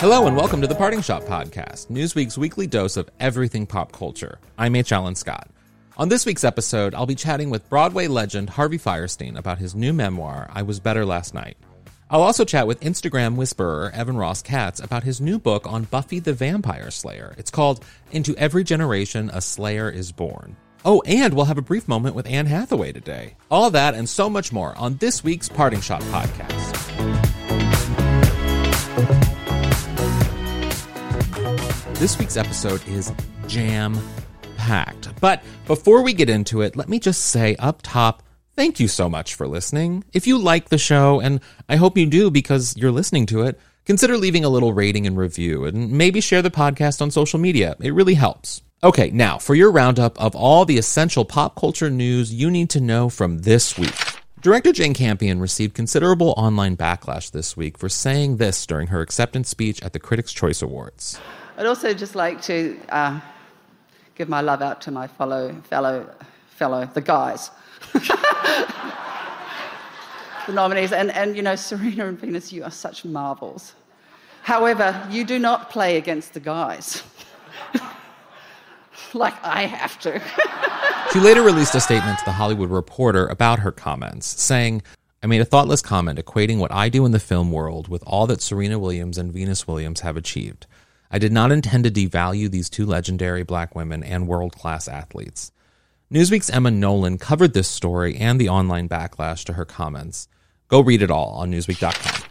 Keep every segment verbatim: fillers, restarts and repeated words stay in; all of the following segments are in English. Hello and welcome to the Parting Shot podcast, Newsweek's weekly dose of everything pop culture. I'm H Alan Scott. On this week's episode, I'll be chatting with Broadway legend Harvey Fierstein about his new memoir, I Was Better Last Night. I'll also chat with Instagram whisperer Evan Ross Katz about his new book on Buffy the Vampire Slayer. It's called Into Every Generation a Slayer Is Born. Oh, and we'll have a brief moment with Anne Hathaway today. All that and so much more on this week's Parting Shot podcast. This week's episode is jam-packed. But before we get into it, let me just say up top, thank you so much for listening. If you like the show, and I hope you do because you're listening to it, consider leaving a little rating and review, and maybe share the podcast on social media. It really helps. Okay, now for your roundup of all the essential pop culture news you need to know from this week. Director Jane Campion received considerable online backlash this week for saying this during her acceptance speech at the Critics' Choice Awards. I'd also just like to uh, give my love out to my fellow, fellow, fellow, the guys, the nominees. And, and, you know, Serena and Venus, you are such marvels. However, you do not play against the guys, like I have to. She later released a statement to the Hollywood Reporter about her comments, saying, I made a thoughtless comment equating what I do in the film world with all that Serena Williams and Venus Williams have achieved. I did not intend to devalue these two legendary black women and world-class athletes. Newsweek's Emma Nolan covered this story and the online backlash to her comments. Go read it all on Newsweek dot com.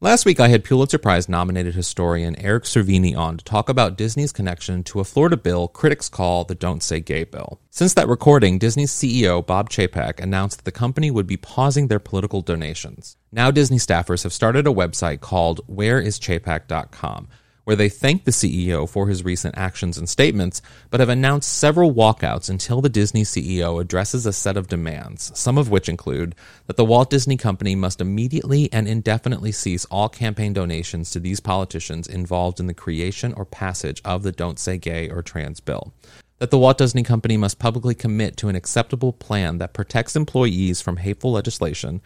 Last week, I had Pulitzer Prize-nominated historian Eric Cervini on to talk about Disney's connection to a Florida bill critics call the Don't Say Gay bill. Since that recording, Disney's C E O Bob Chapek announced that the company would be pausing their political donations. Now Disney staffers have started a website called Where Is Chapek dot com, where they thank the C E O for his recent actions and statements, but have announced several walkouts until the Disney C E O addresses a set of demands, some of which include that the Walt Disney Company must immediately and indefinitely cease all campaign donations to these politicians involved in the creation or passage of the Don't Say Gay or Trans bill, that the Walt Disney Company must publicly commit to an acceptable plan that protects employees from hateful legislation,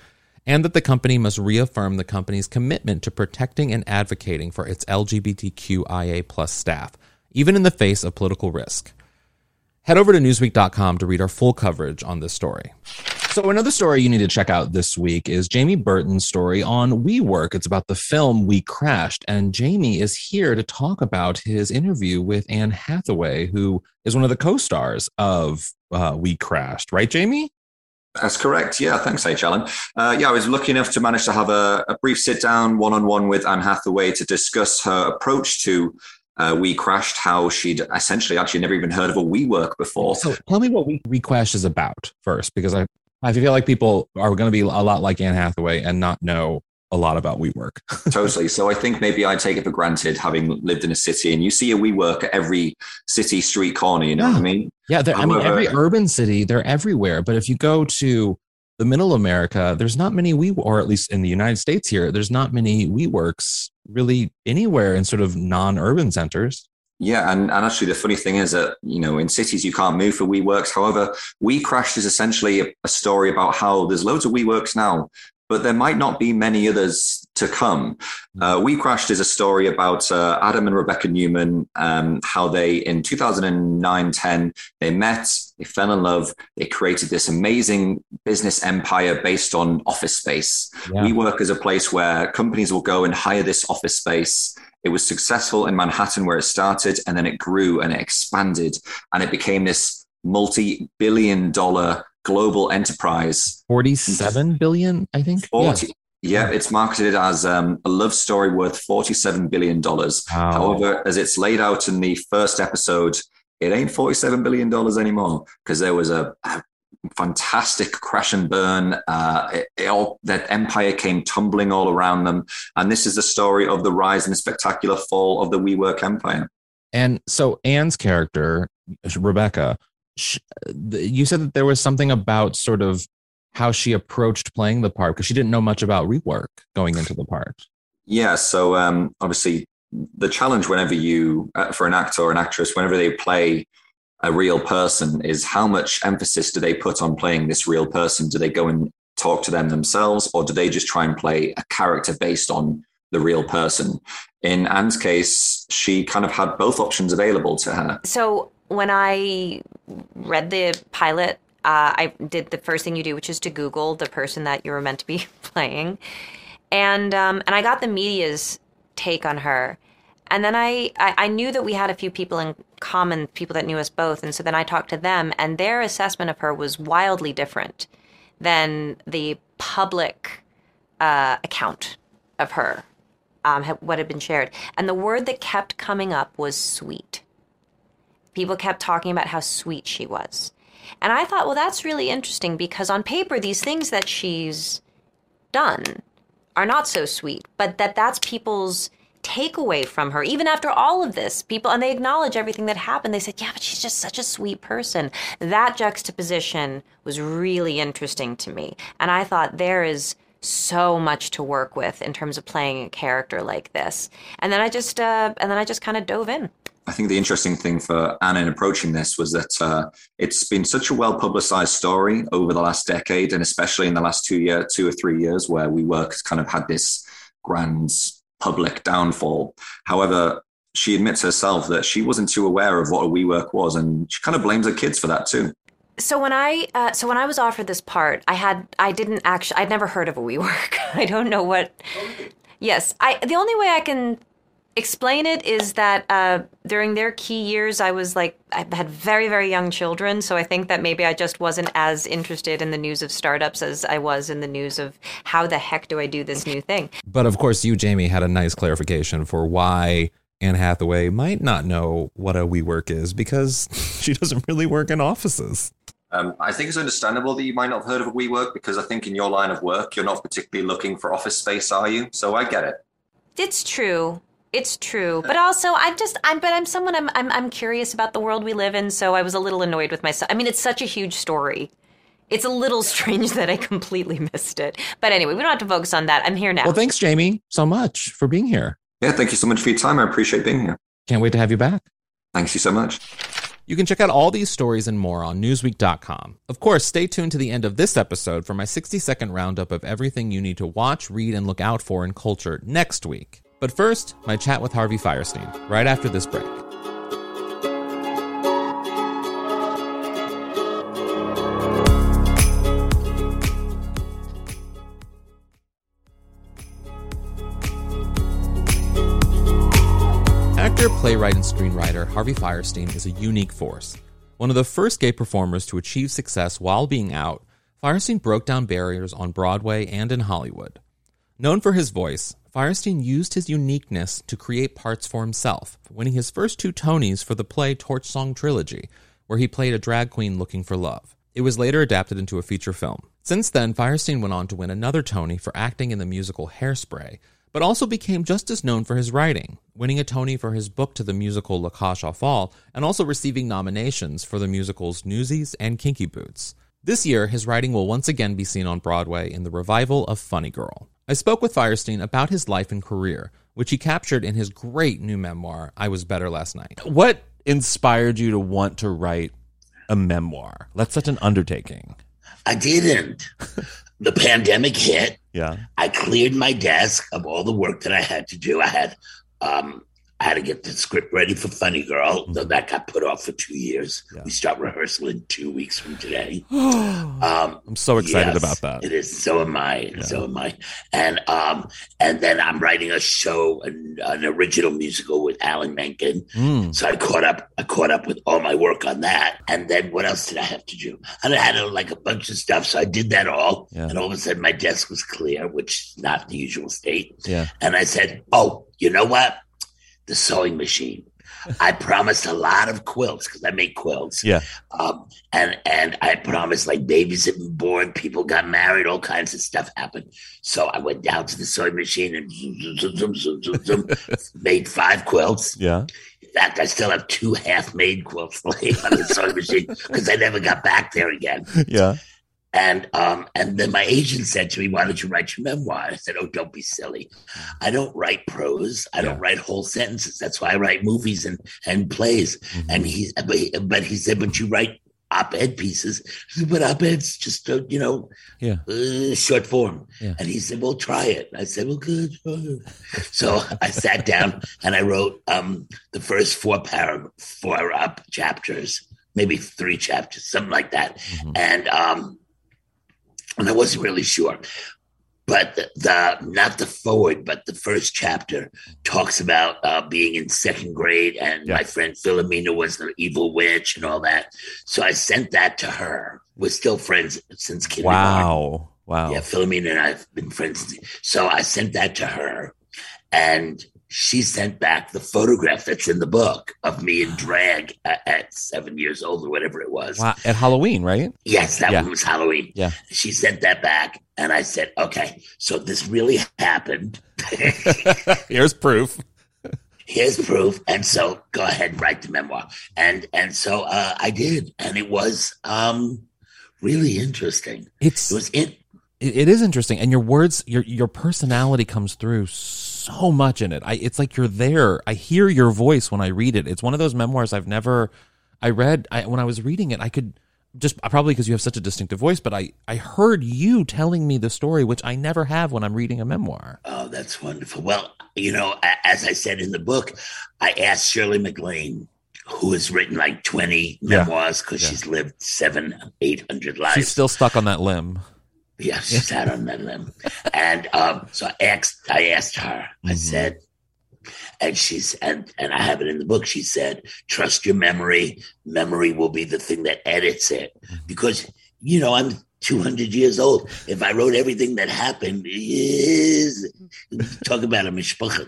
and that the company must reaffirm the company's commitment to protecting and advocating for its L G B T Q I A plus staff, even in the face of political risk. Head over to Newsweek dot com to read our full coverage on this story. So another story you need to check out this week is Jamie Burton's story on WeWork. It's about the film We Crashed, and Jamie is here to talk about his interview with Anne Hathaway, who is one of the co-stars of uh, We Crashed. Right, Jamie? That's correct. Yeah, thanks, H. Alan. Uh, yeah, I was lucky enough to manage to have a, a brief sit-down one-on-one with Anne Hathaway to discuss her approach to uh, We Crashed, how she'd essentially actually never even heard of a WeWork before. So tell me what We Crashed is about first, because I, I feel like people are going to be a lot like Anne Hathaway and not know a lot about WeWork. Totally. So I think maybe I take it for granted, having lived in a city, and you see a WeWork at every city street corner, you know yeah. what I mean? Yeah, I mean, every urban city, they're everywhere. But if you go to the middle America, there's not many WeWork, or at least in the United States here, there's not many WeWorks really anywhere in sort of non-urban centers. Yeah, and, and actually the funny thing is that, you know, in cities you can't move for WeWorks. However, We Crashed is essentially a, a story about how there's loads of WeWorks now, but there might not be many others to come. Uh, We Crashed is a story about uh, Adam and Rebecca Newman, um, how they, in two thousand nine ten, they met, they fell in love, they created this amazing business empire based on office space. Yeah. WeWork is a place where companies will go and hire this office space. It was successful in Manhattan where it started, and then it grew and it expanded, and it became this multi-billion dollar global enterprise. forty-seven billion, I think. forty, yeah. yeah, it's marketed as um, a love story worth forty-seven billion dollars. Wow. However, as it's laid out in the first episode, it ain't forty-seven billion dollars anymore, because there was a, a fantastic crash and burn. Uh, it, it all, that empire came tumbling all around them. And this is the story of the rise and the spectacular fall of the WeWork empire. And so Anne's character, Rebecca, she, you said that there was something about sort of how she approached playing the part because she didn't know much about rework going into the part. Yeah. So um, obviously the challenge whenever you, uh, for an actor or an actress, whenever they play a real person is how much emphasis do they put on playing this real person? Do they go and talk to them themselves, or do they just try and play a character based on the real person? In Anne's case, she kind of had both options available to her. So when I read the pilot, uh, I did the first thing you do, which is to Google the person that you were meant to be playing. And, um, and I got the media's take on her. And then I, I knew that we had a few people in common, people that knew us both. And so then I talked to them, and their assessment of her was wildly different than the public uh, account of her, um, what had been shared. And the word that kept coming up was sweet. People kept talking about how sweet she was. And I thought, well, that's really interesting because on paper, these things that she's done are not so sweet, but that that's people's takeaway from her, even after all of this, people, and they acknowledge everything that happened. They said, yeah, but she's just such a sweet person. That juxtaposition was really interesting to me. And I thought there is so much to work with in terms of playing a character like this. And then I just, uh, and then I just kind of dove in. I think the interesting thing for Anne in approaching this was that uh, it's been such a well-publicized story over the last decade, and especially in the last two year, two or three years where WeWork has kind of had this grand public downfall. However, she admits herself that she wasn't too aware of what a WeWork was, and she kind of blames her kids for that too. So when I uh, so when I was offered this part, I had I didn't actually I'd never heard of a WeWork. I don't know what. Yes, I the only way I can explain it is that uh, during their key years, I was like I had very very young children, so I think that maybe I just wasn't as interested in the news of startups as I was in the news of how the heck do I do this new thing. But of course, you, Jamie, had a nice clarification for why Anne Hathaway might not know what a WeWork is because she doesn't really work in offices. Um, I think it's understandable that you might not have heard of a WeWork because I think in your line of work, you're not particularly looking for office space, are you? So I get it. It's true. It's true. But also, I'm just, I'm, but I'm someone, I'm, I'm, I'm curious about the world we live in. So I was a little annoyed with myself. I mean, it's such a huge story. It's a little strange that I completely missed it. But anyway, we don't have to focus on that. I'm here now. Well, thanks, Jamie, so much for being here. Yeah, thank you so much for your time. I appreciate being here. Can't wait to have you back. Thanks you so much. You can check out all these stories and more on Newsweek dot com. Of course, stay tuned to the end of this episode for my sixty-second roundup of everything you need to watch, read, and look out for in culture next week. But first, my chat with Harvey Fierstein, right after this break. Actor, playwright, and screenwriter Harvey Fierstein is a unique force. One of the first gay performers to achieve success while being out, Fierstein broke down barriers on Broadway and in Hollywood. Known for his voice, Fierstein used his uniqueness to create parts for himself, winning his first two Tonys for the play Torch Song Trilogy, where he played a drag queen looking for love. It was later adapted into a feature film. Since then, Fierstein went on to win another Tony for acting in the musical Hairspray, but also became just as known for his writing, winning a Tony for his book to the musical La Cache aux Folles, and also receiving nominations for the musicals Newsies and Kinky Boots. This year, his writing will once again be seen on Broadway in the revival of Funny Girl. I spoke with Fierstein about his life and career, which he captured in his great new memoir, I Was Better Last Night. What inspired you to want to write a memoir? That's such an undertaking. I didn't. The pandemic hit. Yeah. I cleared my desk of all the work that I had to do. I had um, I had to get the script ready for Funny Girl, mm-hmm. though that got put off for two years. Yeah. We start rehearsal in two weeks from today. um, I'm so excited yes, about that. It is. So am I. Yeah. So am I. And um, and then I'm writing a show, an, an original musical with Alan Menken. Mm. So I caught up. I caught up with all my work on that. And then what else did I have to do? And I had like a bunch of stuff. So I did that all. Yeah. And all of a sudden my desk was clear, which is not the usual state. Yeah. And I said, oh, you know what? The sewing machine. I promised a lot of quilts because I make quilts. Yeah. Um, and, and I promised like babies had been born, people got married, all kinds of stuff happened. So I went down to the sewing machine and zoom, zoom, zoom, zoom, zoom, zoom, made five quilts. Yeah. In fact, I still have two half-made quilts laying on the sewing machine because I never got back there again. Yeah. And um, and then my agent said to me, why don't you write your memoir? I said, oh, don't be silly. I don't write prose. I yeah. don't write whole sentences. That's why I write movies and, and plays. Mm-hmm. And he, but, but he said, but you write op-ed pieces. I said, but op-ed's just, uh, you know, yeah. uh, short form. Yeah. And he said, well, try it. I said, well, good. So I sat down and I wrote um, the first four, par- four up chapters, maybe three chapters, something like that. Mm-hmm. And... Um, And I wasn't really sure, but the, the not the forward, but the first chapter talks about uh, being in second grade, and yeah. my friend Philomena was an evil witch and all that. So I sent that to her. We're still friends since kindergarten. Wow, wow. Yeah, Philomena and I have been friends. So I sent that to her, and she sent back the photograph that's in the book of me in drag at, at seven years old or whatever it was. Wow. At Halloween, right? Yes, that yeah. one was Halloween. Yeah. She sent that back, and I said, okay, so this really happened. Here's proof. Here's proof. And so go ahead and write the memoir. And and so uh, I did, and it was um, really interesting. It's, it was in- it, it is interesting, and your words, your your personality comes through so So much in it. I, it's like you're there. I hear your voice when I read it. It's one of those memoirs I've never, I read, I, when I was reading it, I could just, probably because you have such a distinctive voice, but I, I heard you telling me the story, which I never have when I'm reading a memoir. Oh, that's wonderful. Well, you know, as I said in the book, I asked Shirley MacLaine, who has written like twenty yeah. memoirs because yeah. she's lived seven, eight hundred lives. She's still stuck on that limb. Yeah, she sat on that limb. And um, so I asked, I asked her, I mm-hmm. said, and she's, and, and I have it in the book. She said, trust your memory. Memory will be the thing that edits it. Because, you know, I'm two hundred years old. If I wrote everything that happened, is talk about a mishpacha.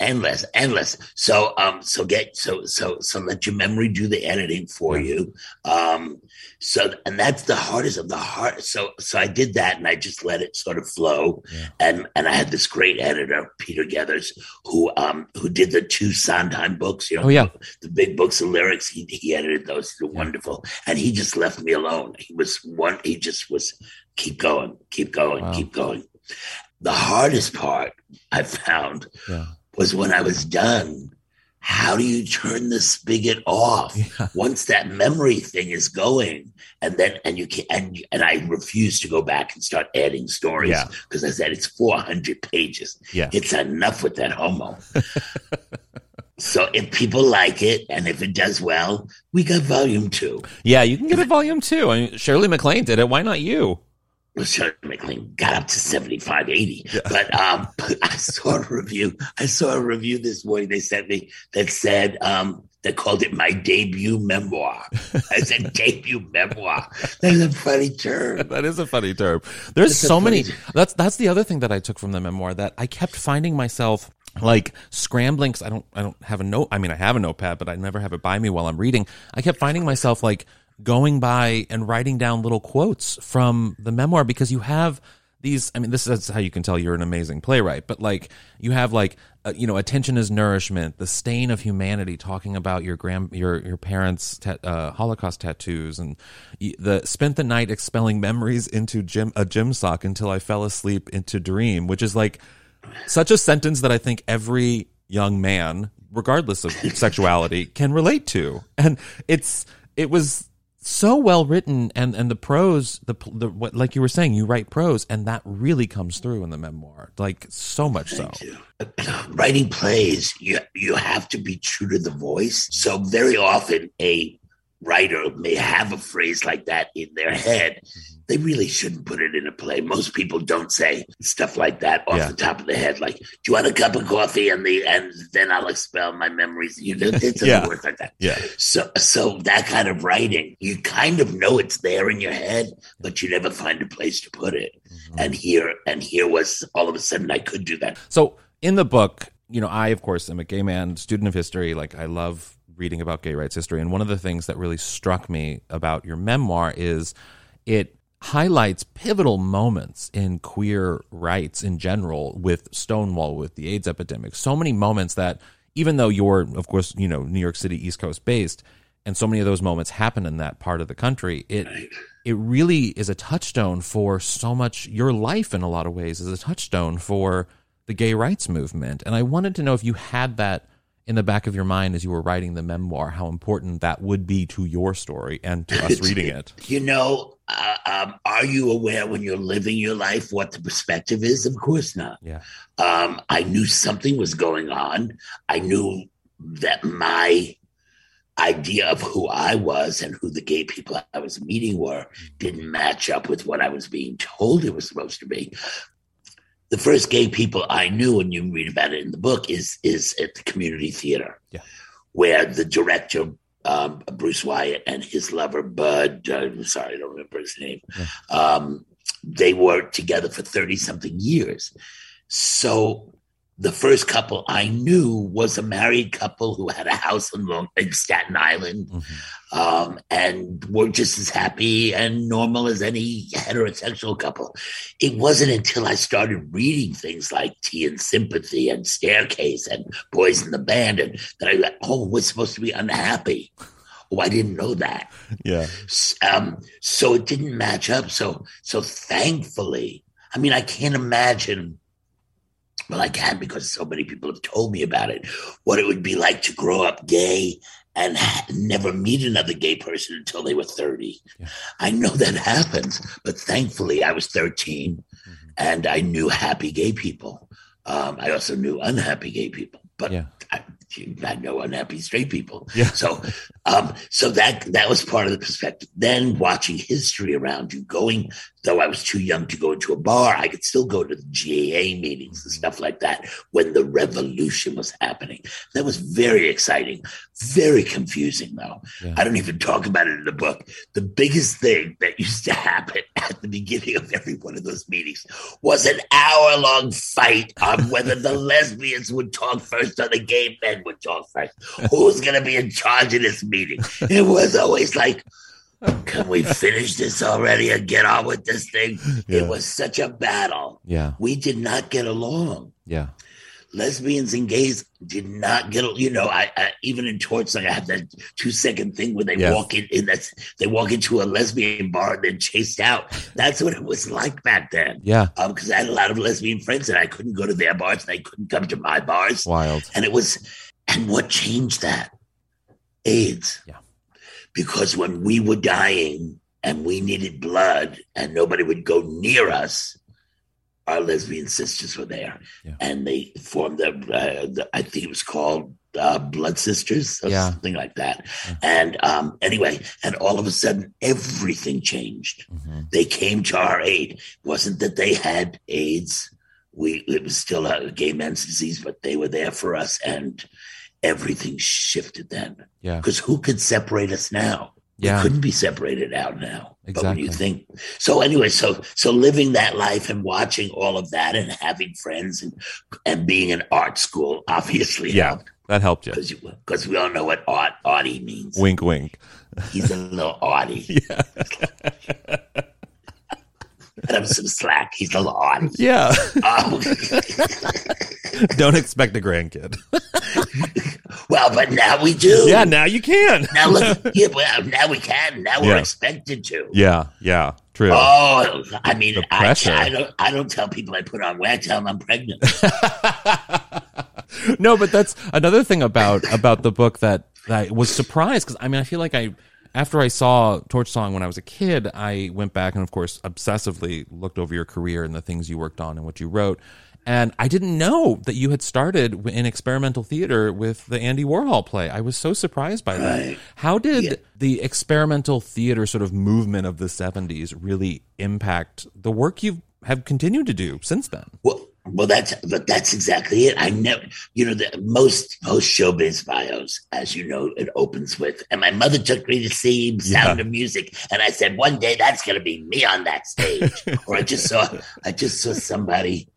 endless, endless. So, um, so get, so, so, so let your memory do the editing for you. Um, so, and that's the hardest of the hard. So, so I did that, and I just let it sort of flow. Yeah. And, and I had this great editor, Peter Gethers, who, um, who did the two Sondheim books, you know, oh, yeah. the, the big books of lyrics. He, he edited those. They're yeah. wonderful. And he just left me alone. He was one, he just was keep going, keep going, wow. keep going. The hardest part I found yeah. was when I was done. How do you turn the spigot off yeah. once that memory thing is going? And then, and you can, and, and I refused to go back and start adding stories because yeah. I said it's four hundred pages. Yeah. It's enough with that homo. So if people like it and if it does well, we got volume two. Yeah, you can get a volume two. I mean, Shirley MacLaine did it. Why not you? Well, Shirley MacLaine got up to seventy-five, eighty. Yeah. But um, I saw a review. I saw a review this morning they sent me that said um, they called it my debut memoir. I said debut memoir. That is a funny term. That is a funny term. There's that's so many. Term. That's that's the other thing that I took from the memoir that I kept finding myself like scrambling because I don't, I don't have a note. I mean, I have a notepad, but I never have it by me while I'm reading. I kept finding myself like going by and writing down little quotes from the memoir because you have these. I mean, this is how you can tell you're an amazing playwright. But like, you have like, uh, you know, attention is nourishment, the stain of humanity, talking about your grand, your your parents' ta- uh, Holocaust tattoos, and the spent the night expelling memories into gym a gym sock until I fell asleep into dream, which is like. Such a sentence that I think every young man, regardless of sexuality, can relate to. And it's it was so well written, and, and the prose, the the what, like you were saying, you write prose, and that really comes through in the memoir, like so much Thank so. You. Writing plays, you you have to be true to the voice. So very often a writer may have a phrase like that in their head. They really shouldn't put it in a play. Most people don't say stuff like that off yeah. the top of their head, like, do you want a cup of coffee? And the and then I'll expel my memories. You know, it doesn't yeah. work like that. Yeah. So so that kind of writing, you kind of know it's there in your head, but you never find a place to put it. Mm-hmm. And here and here was all of a sudden I could do that. So in the book, you know, I, of course, am a gay man, student of history. Like, I love reading about gay rights history. And one of the things that really struck me about your memoir is it highlights pivotal moments in queer rights in general, with Stonewall, with the AIDS epidemic. So many moments that, even though you're, of course, you know, New York City, East Coast based, and so many of those moments happen in that part of the country, it right. it really is a touchstone for so much. Your life, in a lot of ways, is a touchstone for the gay rights movement. And I wanted to know if you had that in the back of your mind as you were writing the memoir, how important that would be to your story and to us reading it. You know, uh, um, are you aware when you're living your life what the perspective is? Of course not. Yeah. Um, I knew something was going on. I knew that my idea of who I was and who the gay people I was meeting were didn't match up with what I was being told it was supposed to be. The first gay people I knew, and you read about it in the book, is is at the community theater, yeah. where the director, um, Bruce Wyatt, and his lover, Bud, I'm sorry, I don't remember his name, yeah. um, they were together for thirty-something years. So the first couple I knew was a married couple who had a house in, Long- in Staten Island mm-hmm. um, and were just as happy and normal as any heterosexual couple. It wasn't until I started reading things like Tea and Sympathy and Staircase and Boys in the Band and that I went, oh, we're supposed to be unhappy. Oh, I didn't know that. Yeah. Um, so it didn't match up. So, so thankfully, I mean, I can't imagine... Well, I can, because so many people have told me about it, what it would be like to grow up gay and ha- never meet another gay person until they were thirty. Yeah. I know that happens, but thankfully I was thirteen mm-hmm. and I knew happy gay people. Um, I also knew unhappy gay people, but yeah. I, I know unhappy straight people. Yeah. So um, so that that was part of the perspective. Then watching history around you, going, though I was too young to go into a bar, I could still go to the G A A meetings and stuff like that when the revolution was happening. That was very exciting, very confusing, though. Yeah. I don't even talk about it in the book. The biggest thing that used to happen at the beginning of every one of those meetings was an hour-long fight on whether the lesbians would talk first or the gay men would talk first. Who's going to be in charge of this meeting? It was always like, can we finish this already and get on with this thing? Yeah. It was such a battle. Yeah. We did not get along. Yeah. Lesbians and gays did not get, you know, I, I even in Torchlight, I have that two second thing where they yes. walk in, in that's they walk into a lesbian bar and then chased out. That's what it was like back then. Yeah. Um, because I had a lot of lesbian friends and I couldn't go to their bars and they couldn't come to my bars. Wild. And it was, and what changed that? AIDS. Yeah. Because when we were dying and we needed blood and nobody would go near us, our lesbian sisters were there. Yeah. And they formed, the, uh, the, I think it was called uh, Blood Sisters or yeah. something like that. Yeah. And um, anyway, and all of a sudden, everything changed. Mm-hmm. They came to our aid. It wasn't that they had AIDS. We It was still a gay men's disease, but they were there for us. And everything shifted then. Yeah. Because who could separate us now? Yeah. We couldn't be separated out now. Exactly. But when you think so anyway, so so living that life and watching all of that and having friends and and being in art school obviously yeah, helped. That helped you. Because we all know what art arty means. Wink wink. He's a little arty. Yeah. Cut him some slack. He's a little arty. Yeah. Um, Don't expect a grandkid. Well, but now we do. Yeah, now you can. Now look, yeah, well, now we can. Now yeah. we're expected to. Yeah, yeah, true. Oh, I mean, I, I don't. I don't tell people I put on weight. I tell them I'm pregnant. No, but that's another thing about about the book that, that I was surprised because I mean I feel like I after I saw Torch Song when I was a kid, I went back and of course obsessively looked over your career and the things you worked on and what you wrote. And I didn't know that you had started in experimental theater with the Andy Warhol play. I was so surprised by that. Right. How did yeah. the experimental theater sort of movement of the seventies really impact the work you have continued to do since then? Well, well, that's but that's exactly it. I never, you know, the, most most showbiz bios, as you know, it opens with, and my mother took me to see Sound yeah. of Music, and I said, one day that's going to be me on that stage. Or I just saw, I just saw somebody.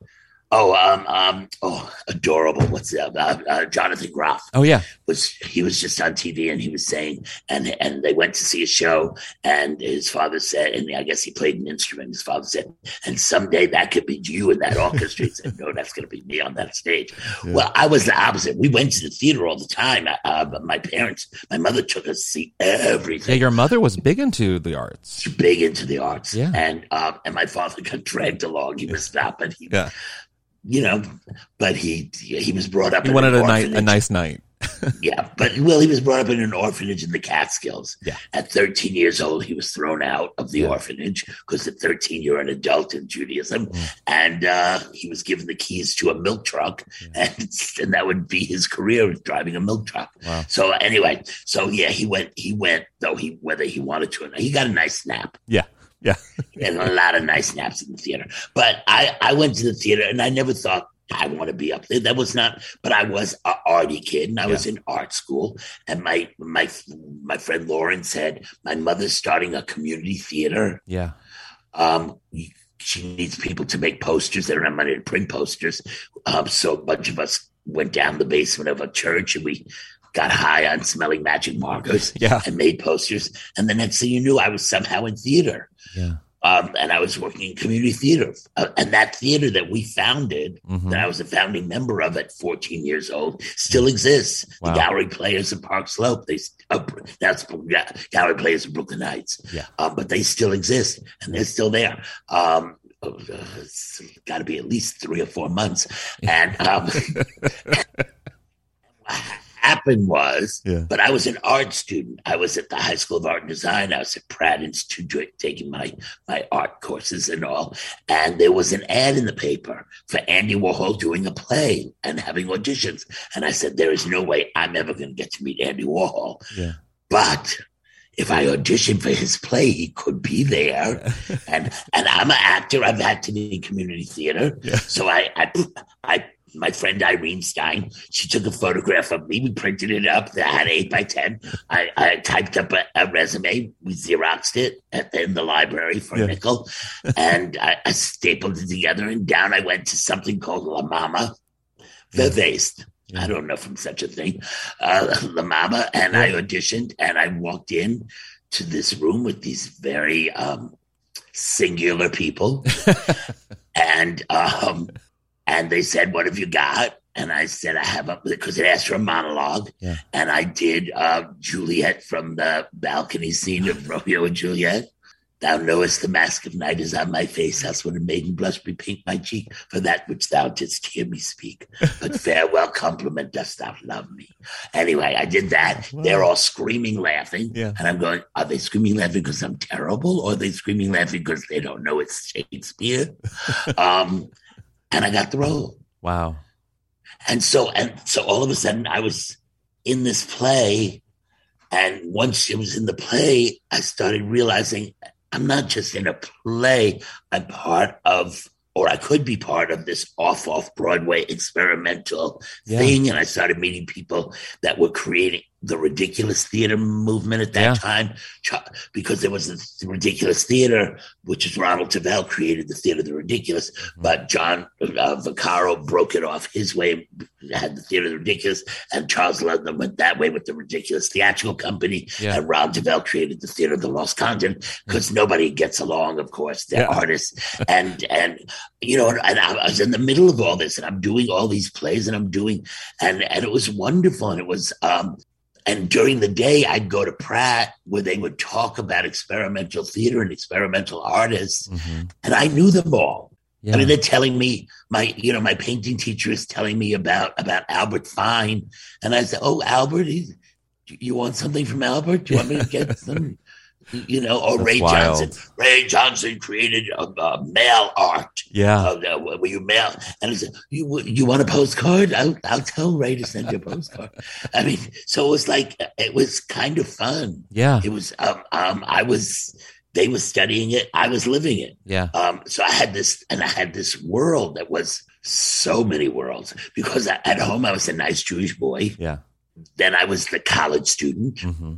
Oh, um, um, oh, adorable. What's that? Uh, uh, Jonathan Groff. Oh, yeah. Was, he was just on T V and he was saying, and and they went to see a show and his father said, and I guess he played an instrument. His father said, and someday that could be you in that orchestra. He said, no, that's going to be me on that stage. Yeah. Well, I was the opposite. We went to the theater all the time. Uh, but my parents, my mother took us to see everything. Yeah, your mother was big into the arts. She was big into the arts. Yeah. And, um, and my father got dragged along. He was not, but he yeah. You know, but he he was brought up. He in wanted an a night, a nice night. Yeah, but well, he was brought up in an orphanage in the Catskills. Yeah. At thirteen years old, he was thrown out of the yeah. orphanage because at thirteen you're an adult in Judaism, yeah. and uh, he was given the keys to a milk truck, yeah. and and that would be his career, driving a milk truck. Wow. So anyway, so yeah, he went. He went though he whether he wanted to or not. He got a nice nap. Yeah. Yeah, and a lot of nice naps in the theater. But I, I went to the theater and I never thought I want to be up there. That was not. But I was an arty kid and I yeah. was in art school. And my my my friend Lauren said, my mother's starting a community theater. Yeah, um, she needs people to make posters. They don't have money to print posters. Um, so a bunch of us went down the basement of a church and we got high on smelling magic markers yeah. and made posters. And the next thing you knew, I was somehow in theater. Yeah. Um, and I was working in community theater. Uh, and that theater that we founded, mm-hmm. that I was a founding member of at fourteen years old, still exists. Wow. The Gallery Players of Park Slope. They uh, That's yeah, Gallery Players of Brooklyn Heights. Yeah. Uh, but they still exist, and they're still there. Um, oh, uh, it's got to be at least three or four months. And um, happened was, yeah. but I was an art student. I was at the High School of Art and Design. I was at Pratt Institute taking my, my art courses and all. And there was an ad in the paper for Andy Warhol doing a play and having auditions. And I said, there is no way I'm ever going to get to meet Andy Warhol. Yeah. But if I auditioned for his play, he could be there. Yeah. and and I'm an actor. I've had to be in community theater. Yeah. So I I I my friend Irene Stein, she took a photograph of me. We printed it up. I had eight by ten. I, I typed up a, a resume. We Xeroxed it at the, in the library for yeah. a nickel. And I, I stapled it together. And down I went to something called La Mama, yeah. Vervest. Yeah. I don't know from such a thing. Uh, La Mama. And yeah. I auditioned. And I walked in to this room with these very um, singular people. and... Um, And they said, what have you got? And I said, I have a, because it asked for a monologue. Yeah. And I did uh, Juliet from the balcony scene of Romeo and Juliet. Thou knowest the mask of night is on my face. Else would a maiden blush be pink my cheek for that which thou didst hear me speak. But farewell compliment, dost thou love me? Anyway, I did that. Wow. They're all screaming, laughing. Yeah. And I'm going, are they screaming, laughing because I'm terrible? Or are they screaming, laughing because they don't know it's Shakespeare? Um And I got the role. Wow. And so and so all of a sudden I was in this play. And once it was in the play, I started realizing I'm not just in a play. I'm part of, or I could be part of this off, off Broadway experimental yeah. thing. And I started meeting people that were creating the ridiculous theater movement at that yeah. time, because there was this ridiculous theater, which is Ronald Tavel created the theater of the ridiculous, but John uh, Vaccaro broke it off his way, had the theater of the ridiculous, and Charles Ludlam went that way with the ridiculous theatrical company, yeah. and Ron Tavel created the theater of the lost content, because nobody gets along, of course, they're yeah. artists, and and you know, and I was in the middle of all this, and I'm doing all these plays, and I'm doing, and and it was wonderful, and it was. Um, And during the day, I'd go to Pratt where they would talk about experimental theater and experimental artists. Mm-hmm. And I knew them all. Yeah. I mean, they're telling me my, you know, my painting teacher is telling me about, about Albert Fine. And I said, oh, Albert, he's, you want something from Albert? Do you want me to get some? You know, or That's Ray wild. Johnson. Ray Johnson created a, a mail art. Yeah. Uh, where you mail. And he said, you, you want a postcard? I'll, I'll tell Ray to send you a postcard. I mean, so it was like, it was kind of fun. Yeah. It was, um, um, I was, they were studying it. I was living it. Yeah. Um, so I had this, and I had this world that was so many worlds because I, at home I was a nice Jewish boy. Yeah. Then I was the college student. Mm-hmm.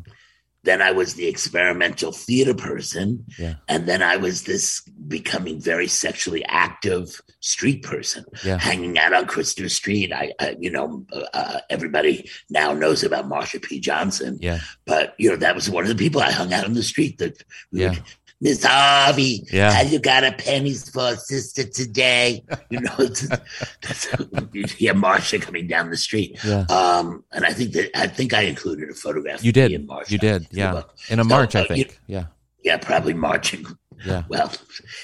Then I was the experimental theater person. Yeah. And then I was this becoming very sexually active street person, yeah. hanging out on Christopher Street. I, I you know, uh, everybody now knows about Marsha P. Johnson. Yeah. But, you know, that was one of the people I hung out on the street that, yeah. Miss Harvey, yeah. have you got a pennies for a sister today? You know, it's, that's, you hear Marsha coming down the street. Yeah. Um, and I think that I think I included a photograph. You did. Of Marsha. You did. Yeah. In a so, march, uh, I think. You, yeah. Yeah, probably marching. Yeah. Well,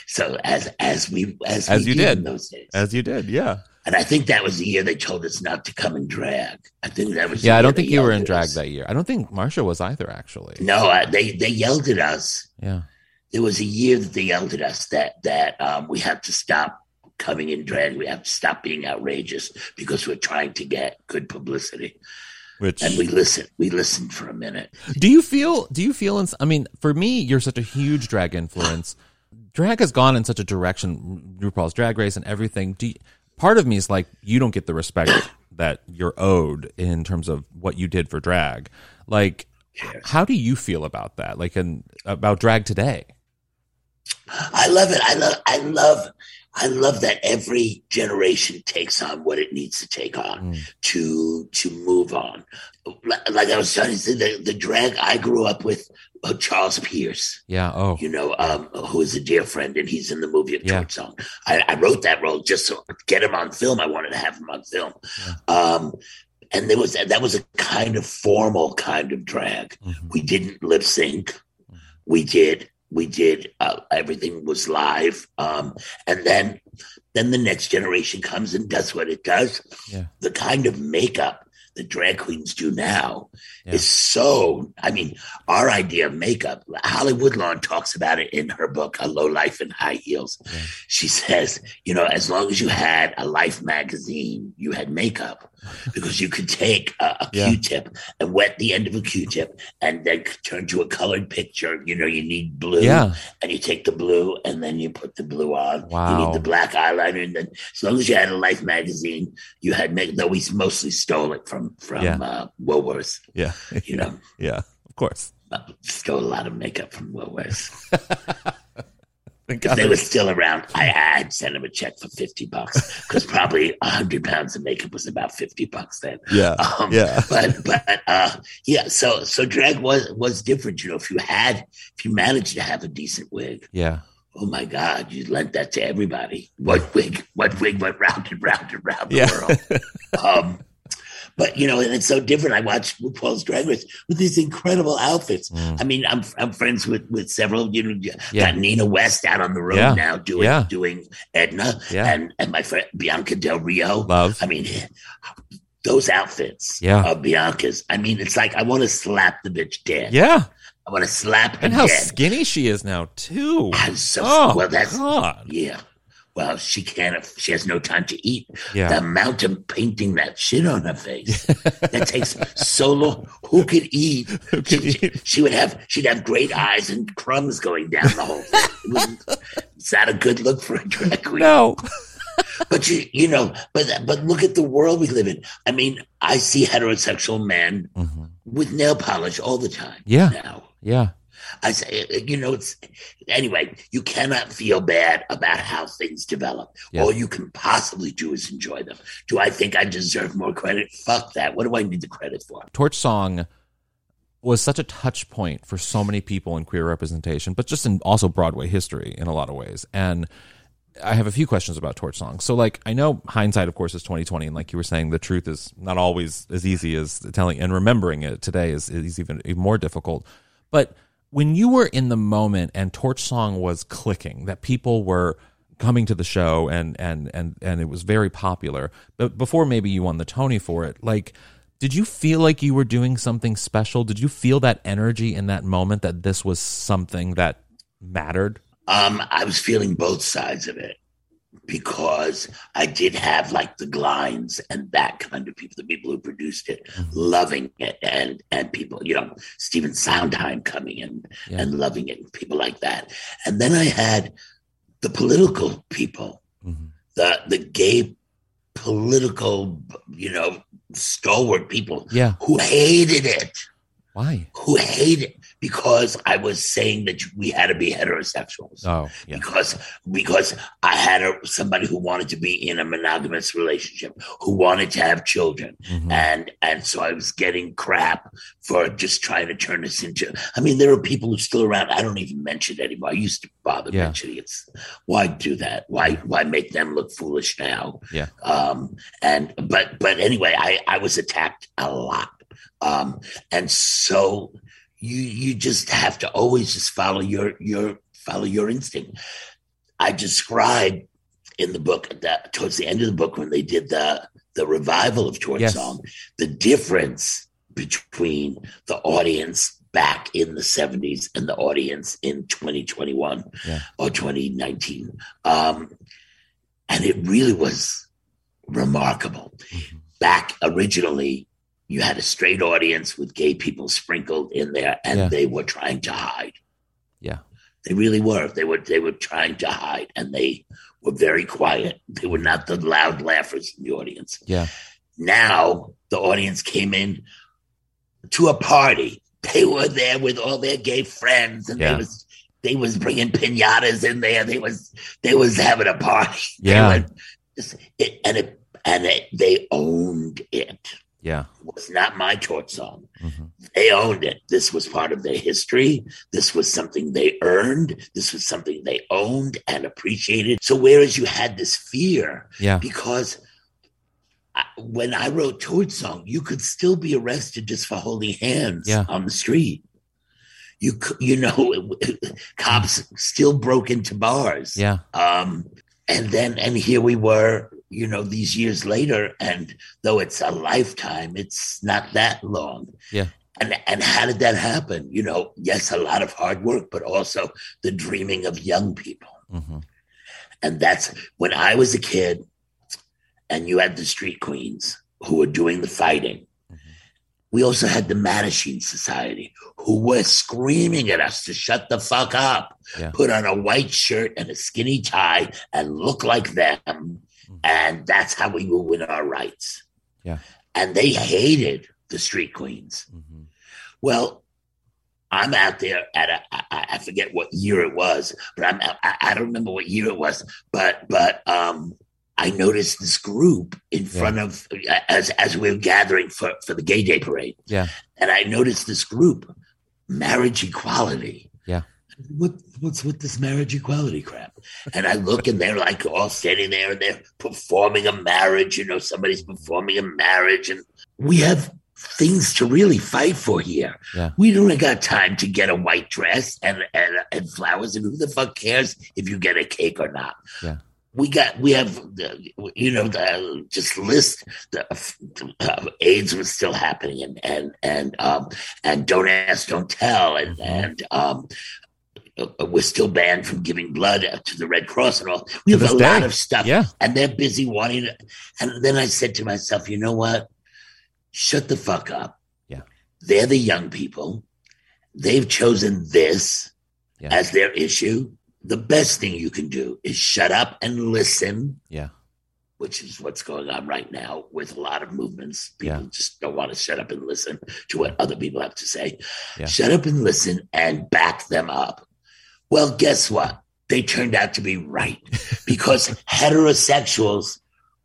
so as as we as, as we you did, did in those days. As you did. Yeah. And I think that was the year they told us not to come in drag. I think that was. The yeah, year I don't think you were in drag us. that year. I don't think Marsha was either. Actually. No, I, they they yelled at us. Yeah. There was a year that they yelled at us that that um, we have to stop coming in drag. We have to stop being outrageous because we're trying to get good publicity. Which and we listened. We listened for a minute. Do you feel? Do you feel? I mean, for me, you're such a huge drag influence. Drag has gone in such a direction. RuPaul's Drag Race and everything. Do you, part of me is like, you don't get the respect that you're owed in terms of what you did for drag. Like, Cheers. How do you feel about that? Like, in, about drag today? I love it. I love, I love, I love that every generation takes on what it needs to take on mm. to, to move on. Like I was trying to say, the, the drag I grew up with, uh, Charles Pierce. Yeah. Oh, you know, um, who is a dear friend, and he's in the movie of yeah. Torch Song. I, I wrote that role just to get him on film. I wanted to have him on film. Yeah. Um, and there was, that was a kind of formal kind of drag. Mm-hmm. We didn't lip sync. We did. We did, uh, everything was live. Um, and then then the next generation comes and does what it does. Yeah. The kind of makeup that drag queens do now yeah. is so, I mean, our idea of makeup, Holly Woodlawn talks about it in her book, A Low Life in High Heels. Yeah. She says, you know, as long as you had a Life magazine, you had makeup. Because you could take a, a yeah. Q-tip and wet the end of a Q-tip and then turn to a colored picture. You know, you need blue yeah. and you take the blue and then you put the blue on. Wow. You need the black eyeliner. And then as long as you had a Life magazine, you had make, though we mostly stole it from, from yeah. uh, Woolworths. Yeah. You know? Yeah, of course. Uh, stole a lot of makeup from Woolworths. If they were still around, I had sent him a check for fifty bucks because probably one hundred pounds of makeup was about fifty bucks then. Yeah, um, yeah. But, but uh, yeah, so so drag was was different. You know, if you had, if you managed to have a decent wig, yeah. oh, my God, you lent that to everybody. What wig, what wig went round and round and round the yeah. world. Um But, you know, and it's so different. I watched RuPaul's Drag Race with these incredible outfits. Mm. I mean, I'm I'm friends with, with several, you know, yeah. got Nina West out on the road yeah. now doing yeah. doing Edna yeah. and, and my friend Bianca Del Rio. Love. I mean, those outfits yeah. of Bianca's. I mean, it's like I want to slap the bitch dead. Yeah. I want to slap her And how dead. skinny she is now, too. I'm so, oh, well, that's, God. Yeah. Well, she can't, she has no time to eat. Yeah. The amount of painting that shit on her face, that takes so long. Who could eat? Who could she, eat? She, she would have, she'd have great eyes and crumbs going down the whole thing. It's not a good look for a drag queen. No. But you, you know, but, but look at the world we live in. I mean, I see heterosexual men mm-hmm. with nail polish all the time. Yeah. Now. Yeah. I say, you know, it's anyway, you cannot feel bad about how things develop. Yeah. All you can possibly do is enjoy them. Do I think I deserve more credit? Fuck that. What do I need the credit for? Torch Song was such a touch point for so many people in queer representation, but just in also Broadway history in a lot of ways. And I have a few questions about Torch Song. So, like, I know hindsight, of course, is twenty twenty, and like you were saying, the truth is not always as easy as telling, and remembering it today is, is even, even more difficult. But when you were in the moment and Torch Song was clicking, that people were coming to the show and and and and it was very popular, but before maybe you won the Tony for it, like, did you feel like you were doing something special? Did you feel that energy in that moment that this was something that mattered? Um, I was feeling both sides of it. Because I did have like the Glines and that kind of people, the people who produced it, mm-hmm. loving it, and and people, you know, Stephen Sondheim coming in yeah. and loving it, and people like that. And then I had the political people, mm-hmm. the the gay political, you know, stalwart people yeah. who hated it. Why? Who hated, because I was saying that we had to be heterosexuals. Oh, yeah. Because because I had a, somebody who wanted to be in a monogamous relationship, who wanted to have children. Mm-hmm. And and so I was getting crap for just trying to turn this into, I mean, there are people who are still around. I don't even mention it anymore. I used to bother yeah. mentioning it. Why do that? Why why make them look foolish now? Yeah. Um. And but but anyway, I, I was attacked a lot. Um, and so you you just have to always just follow your your follow your instinct. I described in the book that towards the end of the book when they did the the revival of Torn yes. Song, the difference between the audience back in the seventies and the audience in twenty twenty-one yeah. or twenty nineteen, um, and it really was remarkable. Back originally, you had a straight audience with gay people sprinkled in there, and yeah. they were trying to hide. Yeah. They really were. They were they were trying to hide, and they were very quiet. They were not the loud laughers in the audience. Yeah. Now the audience came in to a party. They were there with all their gay friends, and yeah. they was they was bringing piñatas in there. They was they was having a party. Yeah. Were, it, and it and it, they owned it. Yeah, it was not my torch song. Mm-hmm. They owned it. This was part of their history. This was something they earned. This was something they owned and appreciated. So whereas you had this fear, yeah. because I, when I wrote torch song, you could still be arrested just for holding hands yeah. on the street. You you know, cops still broke into bars. Yeah, um, and then and here we were. You know, these years later, and though it's a lifetime, it's not that long. Yeah. And and how did that happen? You know, yes, a lot of hard work, but also the dreaming of young people. Mm-hmm. And that's when I was a kid, and you had the street queens who were doing the fighting. Mm-hmm. We also had the Mattachine Society, who were screaming at us to shut the fuck up, yeah. put on a white shirt and a skinny tie and look like them. And that's how we will win our rights. Yeah. And they hated the street queens. Mm-hmm. Well, I'm out there at a, I, I forget what year it was, but I'm, I, I don't remember what year it was, but, but, um, I noticed this group in yeah. front of, as, as we were gathering for, for the Gay Day Parade. Yeah. And I noticed this group, marriage equality. Yeah. What what's with this marriage equality crap? And I look, and they're like all sitting there, and they're performing a marriage. You know, somebody's performing a marriage, and we have things to really fight for here. Yeah. We don't got time to get a white dress and and, and flowers, and who the fuck cares if you get a cake or not? Yeah. We got, we have, you know, the, just list the uh, AIDS was still happening, and and and um and don't ask, don't tell, and and um. We're still banned from giving blood to the Red Cross and all. We have a day. lot of stuff. Yeah. And they're busy wanting to. And then I said to myself, you know what? Shut the fuck up. Yeah. They're the young people. They've chosen this yeah. as their issue. The best thing you can do is shut up and listen. Yeah. Which is what's going on right now with a lot of movements. People yeah. just don't want to shut up and listen to what other people have to say. Yeah. Shut up and listen and back them up. Well, guess what? They turned out to be right, because heterosexuals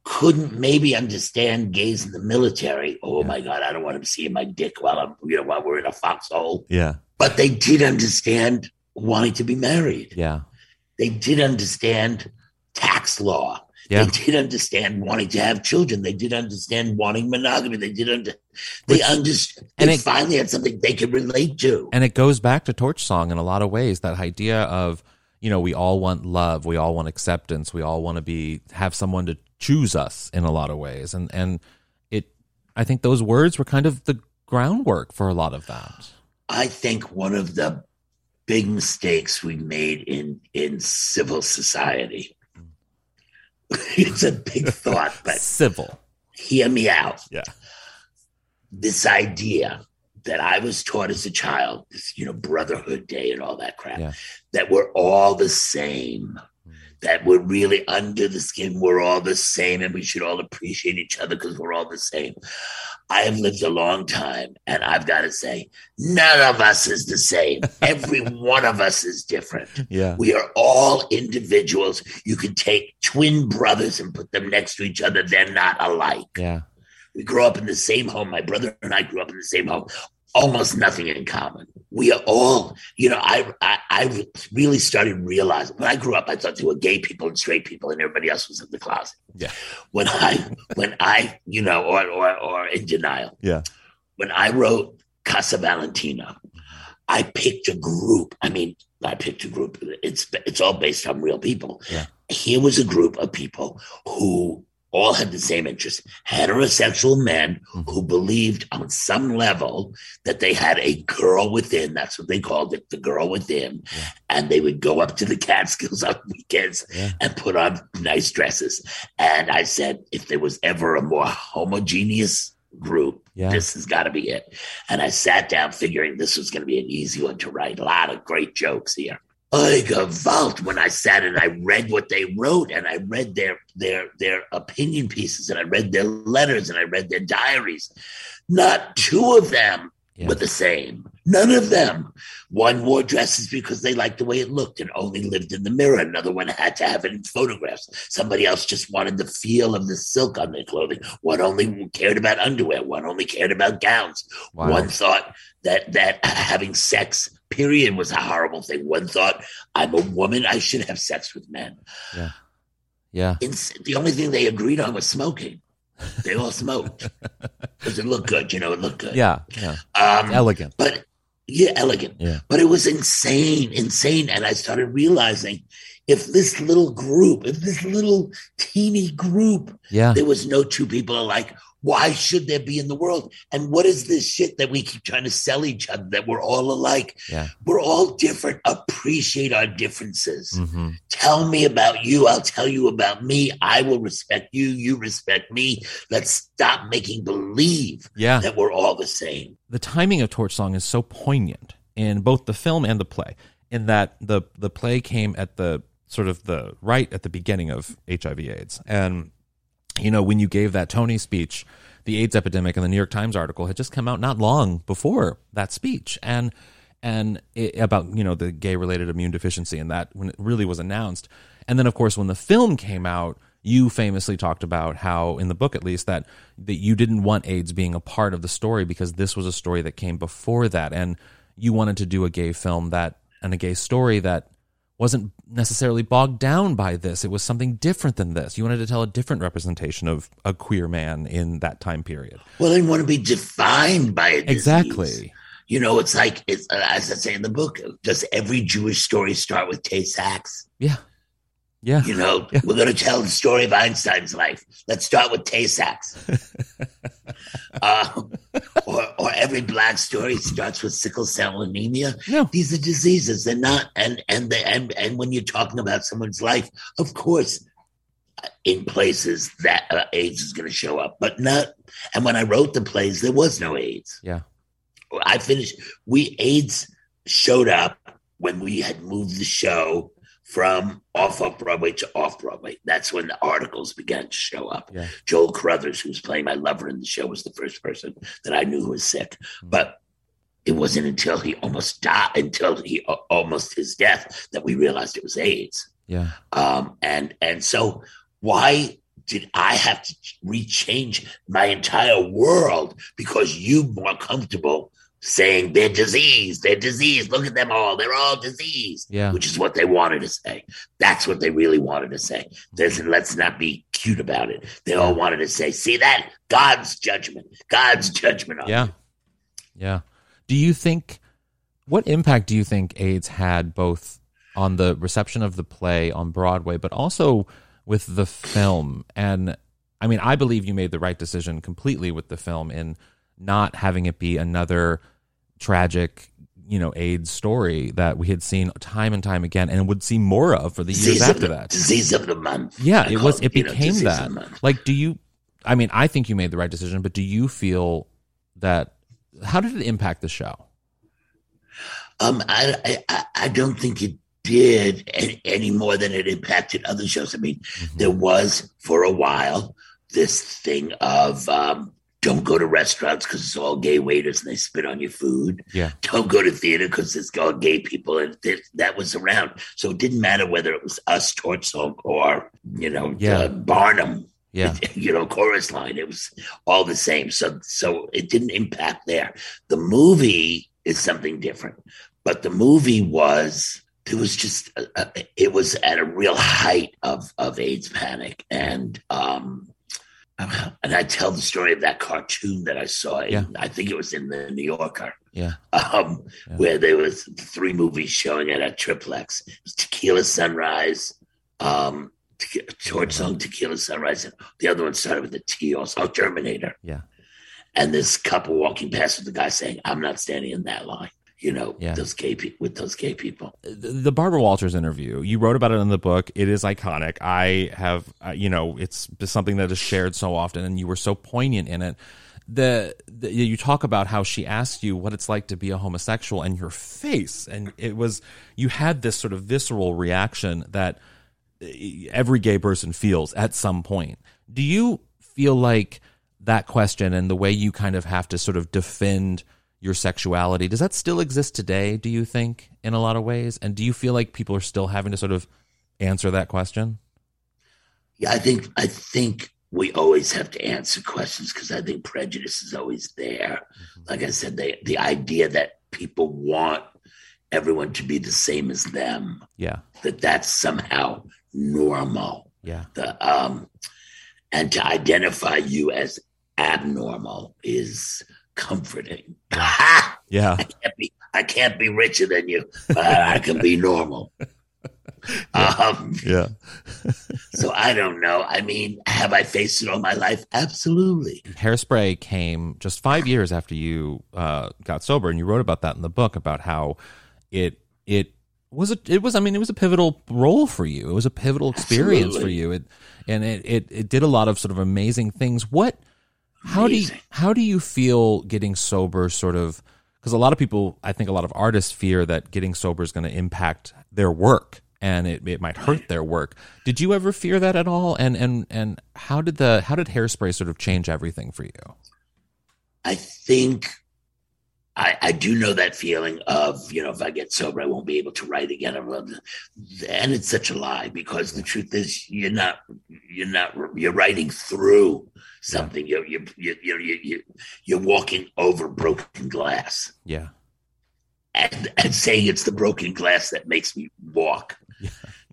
couldn't maybe understand gays in the military. Oh, yeah. my God, I don't want them seeing my dick while I'm, you know, while we're in a foxhole. Yeah. But they did understand wanting to be married. Yeah. They did understand tax law. Yeah. They did understand wanting to have children. They did understand wanting monogamy. They did under, they understood. They it, finally had something they could relate to. And it goes back to Torch Song in a lot of ways. That idea of, you know, we all want love, we all want acceptance, we all want to be have someone to choose us in a lot of ways. And and it, I think those words were kind of the groundwork for a lot of that. I think one of the big mistakes we made in in civil society. It's a big thought, but civil. Hear me out. Yeah. This idea that I was taught as a child, this, you know, Brotherhood Day and all that crap, yeah. that we're all the same. that we're really under the skin, we're all the same, and we should all appreciate each other because we're all the same. I have lived a long time, and I've got to say, none of us is the same. Every one of us is different. Yeah. We are all individuals. You can take twin brothers and put them next to each other. They're not alike. Yeah. We grew up in the same home. My brother and I grew up in the same home. Almost nothing in common. We are all, you know, I, I I really started realizing when I grew up, I thought there were gay people and straight people and everybody else was in the closet. Yeah. When I, when I, you know, or, or, or in denial. Yeah. When I wrote Casa Valentina, I picked a group. I mean, I picked a group. It's, it's all based on real people. Yeah. Here was a group of people who all had the same interest, heterosexual men who believed on some level that they had a girl within. That's what they called it, the girl within. Yeah. And they would go up to the Catskills on weekends yeah. and put on nice dresses. And I said, if there was ever a more homogeneous group, yeah. this has got to be it. And I sat down figuring this was going to be an easy one to write. A lot of great jokes here. I gavalt when I sat and I read what they wrote and I read their their their opinion pieces and I read their letters and I read their diaries. Not two of them yeah. were the same. None of them. One wore dresses because they liked the way it looked and only lived in the mirror. Another one had to have it in photographs. Somebody else just wanted the feel of the silk on their clothing. One only cared about underwear. One only cared about gowns. Wow. One thought that that having sex, period, was a horrible thing. One thought, I'm a woman, I should have sex with men. Yeah. Yeah. It's, the only thing they agreed on was smoking. They all smoked. Because it looked good, you know, it looked good. Yeah. Yeah. Um, elegant. But Yeah, elegant. Yeah. But it was insane, insane. And I started realizing if this little group, if this little teeny group, yeah. there was no two people alike, why should there be in the world? And what is this shit that we keep trying to sell each other, that we're all alike? Yeah. We're all different. Appreciate our differences. Mm-hmm. Tell me about you. I'll tell you about me. I will respect you. You respect me. Let's stop making believe yeah. that we're all the same. The timing of Torch Song is so poignant in both the film and the play, in that the the play came at the sort of the right at the beginning of H I V AIDS. And, you know, when you gave that Tony speech, the AIDS epidemic and the New York Times article had just come out not long before that speech. And and it, about, you know, the gay-related immune deficiency and that when it really was announced. And then, of course, when the film came out, you famously talked about how, in the book at least, that that you didn't want AIDS being a part of the story because this was a story that came before that. And you wanted to do a gay film that and a gay story that wasn't necessarily bogged down by this. It was something different than this. You wanted to tell a different representation of a queer man in that time period. Well, I didn't want to be defined by it. Exactly. You know, it's like, it's, as I say in the book, does every Jewish story start with Tay Sachs? Yeah. Yeah. You know, yeah. we're going to tell the story of Einstein's life. Let's start with Tay Sachs. uh, or, or every black story starts with sickle cell anemia. No. These are diseases. They're not. And, and, they, and, and when you're talking about someone's life, of course, in places that uh, AIDS is going to show up, but not. And when I wrote the plays, there was no AIDS. Yeah. I finished. We AIDS showed up when we had moved the show from off of Broadway to off Broadway. That's when the articles began to show up. Yeah. Joel Carruthers, who's playing my lover in the show, was the first person that I knew who was sick. But it wasn't until he almost died, until he uh, almost his death, that we realized it was AIDS. Yeah. Um. And and so why did I have to rechange my entire world because you more comfortable saying they're diseased, they're diseased, look at them all, they're all diseased, yeah. which is what they wanted to say. That's what they really wanted to say. There's, let's not be cute about it. They all wanted to say, see that? God's judgment. God's judgment on yeah. you. Yeah. Do you think, what impact do you think AIDS had both on the reception of the play on Broadway, but also with the film? And I mean, I believe you made the right decision completely with the film in not having it be another tragic, you know, AIDS story that we had seen time and time again and would see more of for the disease years after the, that. Disease of the month. Yeah, I it was. It, it became know, that. Like, do you, I mean, I think you made the right decision, but do you feel that, how did it impact the show? Um, I, I, I don't think it did any, any more than it impacted other shows. I mean, mm-hmm. there was for a while this thing of um, don't go to restaurants because it's all gay waiters and they spit on your food. Yeah. Don't go to theater because it's all gay people. And th- that was around. So it didn't matter whether it was us, Torchsong, or, you know, yeah. uh, Barnum. Yeah, you know, Chorus Line. It was all the same. So, so it didn't impact there. The movie is something different, but the movie was it was just a, a, it was at a real height of of AIDS panic, and um, and I tell the story of that cartoon that I saw. In, yeah. I think it was in the New Yorker. Yeah, um, yeah. where there was three movies showing it at Triplex: it was Tequila Sunrise. Um, George Song, Tequila Sunrise, and the other one started with a T also, oh, Terminator. Yeah. And this couple walking past with the guy saying, I'm not standing in that line, you know, yeah. those gay pe- with those gay people. The Barbara Walters interview, you wrote about it in the book. It is iconic. I have, uh, you know, it's something that is shared so often, and you were so poignant in it. The, the you talk about how she asked you what it's like to be a homosexual and your face. And it was, you had this sort of visceral reaction that every gay person feels at some point. Do you feel like that question and the way you kind of have to sort of defend your sexuality, does that still exist today, do you think, in a lot of ways? And do you feel like people are still having to sort of answer that question? Yeah, I think I think we always have to answer questions because I think prejudice is always there. Like I said, they, the idea that people want everyone to be the same as them. Yeah. That that's somehow normal. Yeah. The um and to identify you as abnormal is comforting. Yeah. I can't be I can't be richer than you, but I can be normal. Yeah. Um yeah. So I don't know. I mean, have I faced it all my life? Absolutely. Hairspray came just five years after you uh got sober, and you wrote about that in the book, about how it it was a, it was I mean it was a pivotal role for you. It was a pivotal experience Absolutely. for you. It and it, it it did a lot of sort of amazing things. What how amazing. do you, how do you feel getting sober sort of, because a lot of people, I think a lot of artists fear that getting sober is going to impact their work and it, it might hurt their work. Did you ever fear that at all? And and and how did the how did Hairspray sort of change everything for you? I think I, I do know that feeling of, you know, if I get sober, I won't be able to write again. And it's such a lie, because the truth is you're not, you're not, you're writing through something. Yeah. You're, you're, you're, you're, you're walking over broken glass. Yeah. And, and saying it's the broken glass that makes me walk. Yeah.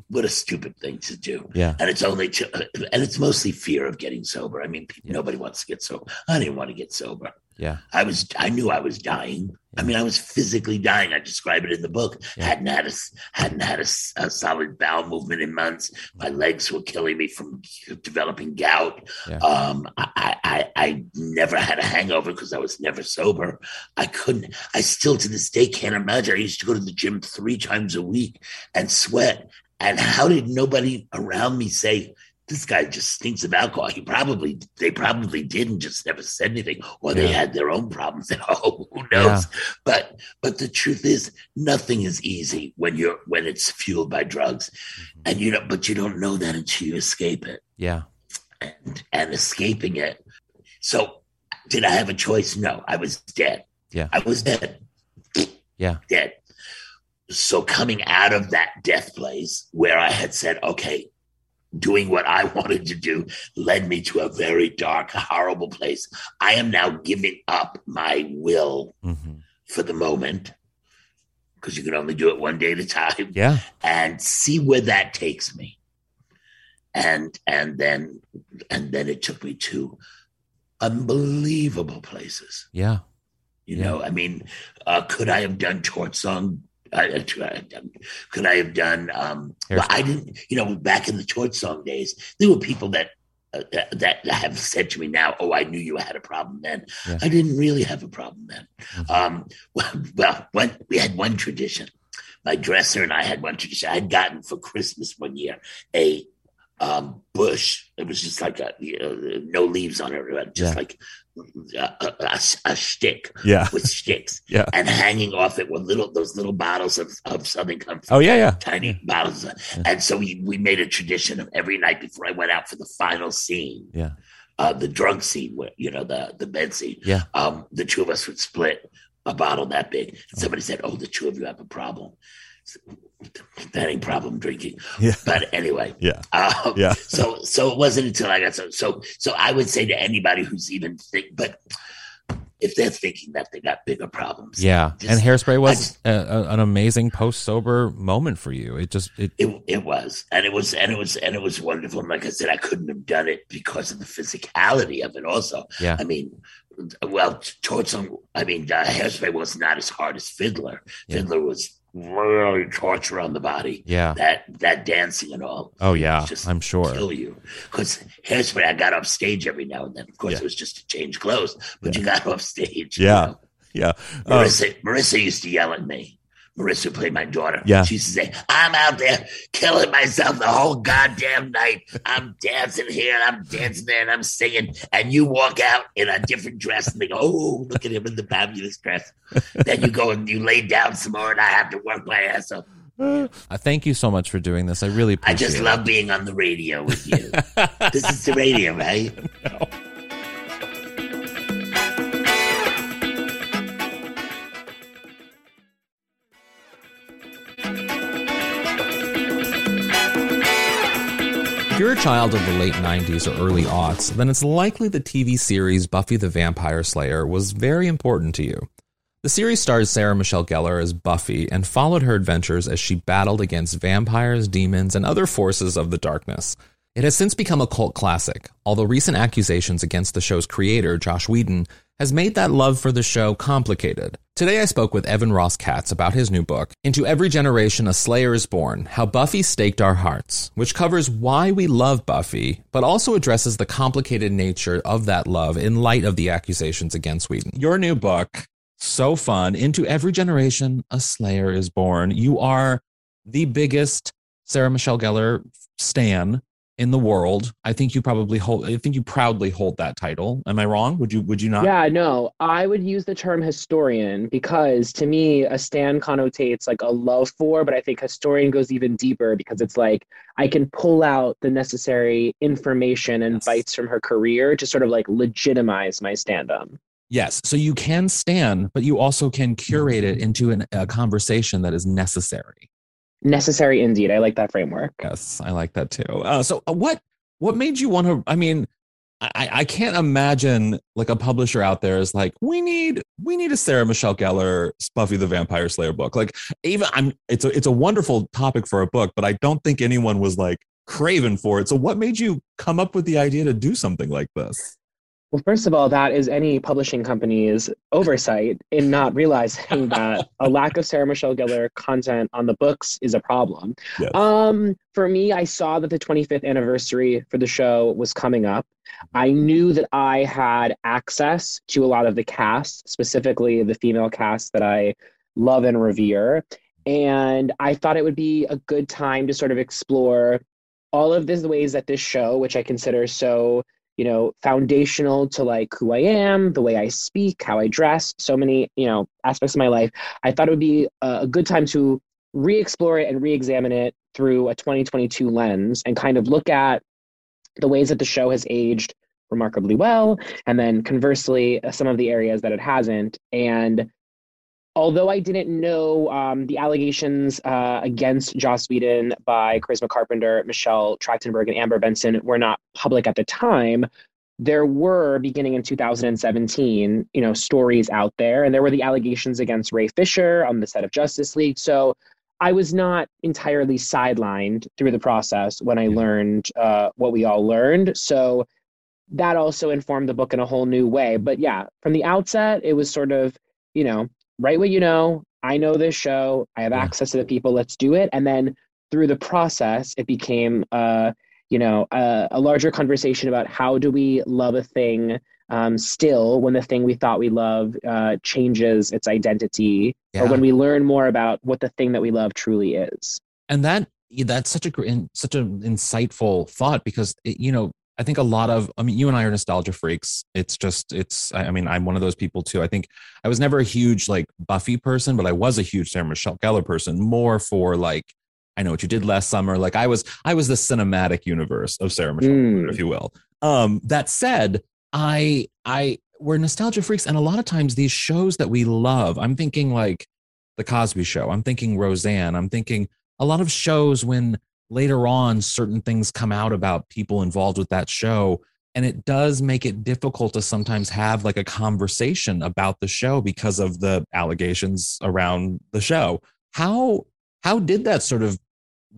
What a stupid thing to do. Yeah. And it's only to, and it's mostly fear of getting sober. I mean, people, yeah. nobody wants to get sober. I didn't want to get sober. Yeah. I was, I knew I was dying. Yeah. I mean, I was physically dying. I describe it in the book. Yeah. Hadn't had a, hadn't had a, a solid bowel movement in months. My legs were killing me from developing gout. Yeah. Um, I, I, I never had a hangover because I was never sober. I couldn't, I still to this day can't imagine. I used to go to the gym three times a week and sweat. And how did nobody around me say, this guy just stinks of alcohol? He probably, they probably didn't, just never said anything, or yeah. they had their own problems at home. Who knows? Yeah. But, but the truth is, nothing is easy when you're, when it's fueled by drugs, and you know, but you don't know that until you escape it. Yeah. And, and escaping it. So did I have a choice? No, I was dead. Yeah. I was dead. Yeah. Dead. So coming out of that death place where I had said, okay, doing what I wanted to do led me to a very dark, horrible place. I am now giving up my will mm-hmm. for the moment, because you can only do it one day at a time. Yeah. And see where that takes me. And and then and then it took me to unbelievable places. Yeah. You yeah. know, I mean, uh, could I have done Torchsong? I, could I have done? Um, well, I didn't. You know, back in the Torchsong days, there were people that uh, that have said to me now, "Oh, I knew you had a problem then." Yeah. I didn't really have a problem then. Mm-hmm. Um, well, well one, we had one tradition. My dresser and I had one tradition. I had gotten for Christmas one year a um, bush. It was just like a, you know, no leaves on it, just yeah. like a, a, a shtick yeah. with sticks. yeah. And hanging off it were little those little bottles of, of Southern Comfort. Oh, yeah, yeah. Tiny yeah. bottles. Of, yeah. And so we, we made a tradition of every night before I went out for the final scene. Yeah. Uh, the drunk scene, you know, the, the bed scene. Yeah. Um, the two of us would split a bottle that big. Somebody said, "Oh, the two of you have a problem." So, that ain't problem drinking. Yeah. But anyway. Yeah. Um, yeah. So, so it wasn't until I got so, so, so I would say to anybody who's even think, but if they're thinking that, they got bigger problems. Yeah. Just, and Hairspray was just, a, a, an amazing post sober moment for you. It just, it, it, it was, and it was, and it was, and it was wonderful. And like I said, I couldn't have done it because of the physicality of it also. Yeah. I mean, well, towards some, I mean, uh, Hairspray was not as hard as Fiddler. Yeah. Fiddler was really torture on the body. Yeah. That that dancing and all. Oh, yeah. Just I'm sure. Kill you. Because Hairspray, I got off stage every now and then. Of course, yeah. it was just to change clothes, but yeah. you got off stage. Yeah. You know? Yeah. Marissa, um, Marissa used to yell at me. Marissa played my daughter. Yeah. She used to say, "I'm out there killing myself the whole goddamn night. I'm dancing here and I'm dancing there and I'm singing. And you walk out in a different dress and they go, 'Oh, look at him in the fabulous dress.' Then you go and you lay down some more and I have to work my ass up." Uh, thank you so much for doing this. I really appreciate it. I just love it. Being on the radio with you. This is the radio, right? No. If you're a child of the late nineties or early aughts, then it's likely the T V series Buffy the Vampire Slayer was very important to you. The series stars Sarah Michelle Gellar as Buffy and followed her adventures as she battled against vampires, demons, and other forces of the darkness. It has since become a cult classic, although recent accusations against the show's creator, Joss Whedon, has made that love for the show complicated. Today I spoke with Evan Ross Katz about his new book, Into Every Generation a Slayer Is Born, How Buffy Staked Our Hearts, which covers why we love Buffy, but also addresses the complicated nature of that love in light of the accusations against Whedon. Your new book, so fun, Into Every Generation a Slayer Is Born. You are the biggest Sarah Michelle Gellar stan in the world. I think you probably hold, I think you proudly hold that title. Am I wrong? Would you, would you not? Yeah, no, I would use the term historian because to me, a stan connotates like a love for, but I think historian goes even deeper because it's like, I can pull out the necessary information and yes. bites from her career to sort of like legitimize my stand-up. Yes. So you can stan, but you also can curate it into an, a conversation that is necessary. Necessary indeed. I like that framework. Yes, I like that too. Uh, so what what made you want to, I mean, I, I can't imagine like a publisher out there is like, we need we need a Sarah Michelle Gellar Buffy the Vampire Slayer book. Like even I'm it's a it's a wonderful topic for a book, but I don't think anyone was like craving for it. So what made you come up with the idea to do something like this? Well, first of all, that is any publishing company's oversight in not realizing that a lack of Sarah Michelle Gellar content on the books is a problem. Yes. Um, for me, I saw that the twenty-fifth anniversary for the show was coming up. I knew that I had access to a lot of the cast, specifically the female cast that I love and revere. And I thought it would be a good time to sort of explore all of these ways that this show, which I consider so... you know, foundational to like who I am, the way I speak, how I dress, so many, you know, aspects of my life. I thought it would be a good time to re-explore it and re-examine it through a twenty twenty-two lens and kind of look at the ways that the show has aged remarkably well. And then conversely, some of the areas that it hasn't. And although I didn't know um, the allegations uh, against Joss Whedon by Charisma Carpenter, Michelle Trachtenberg, and Amber Benson were not public at the time, there were, beginning in two thousand seventeen, you know, stories out there. And there were the allegations against Ray Fisher on the set of Justice League. So I was not entirely sidelined through the process when I learned uh, what we all learned. So that also informed the book in a whole new way. But yeah, from the outset, it was sort of, you know, write what you know. I know this show. I have yeah. access to the people. Let's do it. And then through the process, it became, uh, you know, a, a larger conversation about how do we love a thing um, still when the thing we thought we loved uh, changes its identity, yeah. or when we learn more about what the thing that we love truly is. And that that's such a in, such an insightful thought, because it, you know, I think a lot of, I mean, you and I are nostalgia freaks. It's just, it's, I mean, I'm one of those people too. I think I was never a huge like Buffy person, but I was a huge Sarah Michelle Gellar person, more for like, I Know What You Did Last Summer. Like I was, I was the cinematic universe of Sarah Michelle, mm. if you will. Um, that said, I, I, we're nostalgia freaks. And a lot of times these shows that we love, I'm thinking like The Cosby Show, I'm thinking Roseanne, I'm thinking a lot of shows when later on, certain things come out about people involved with that show. And it does make it difficult to sometimes have like a conversation about the show because of the allegations around the show. How, how did that sort of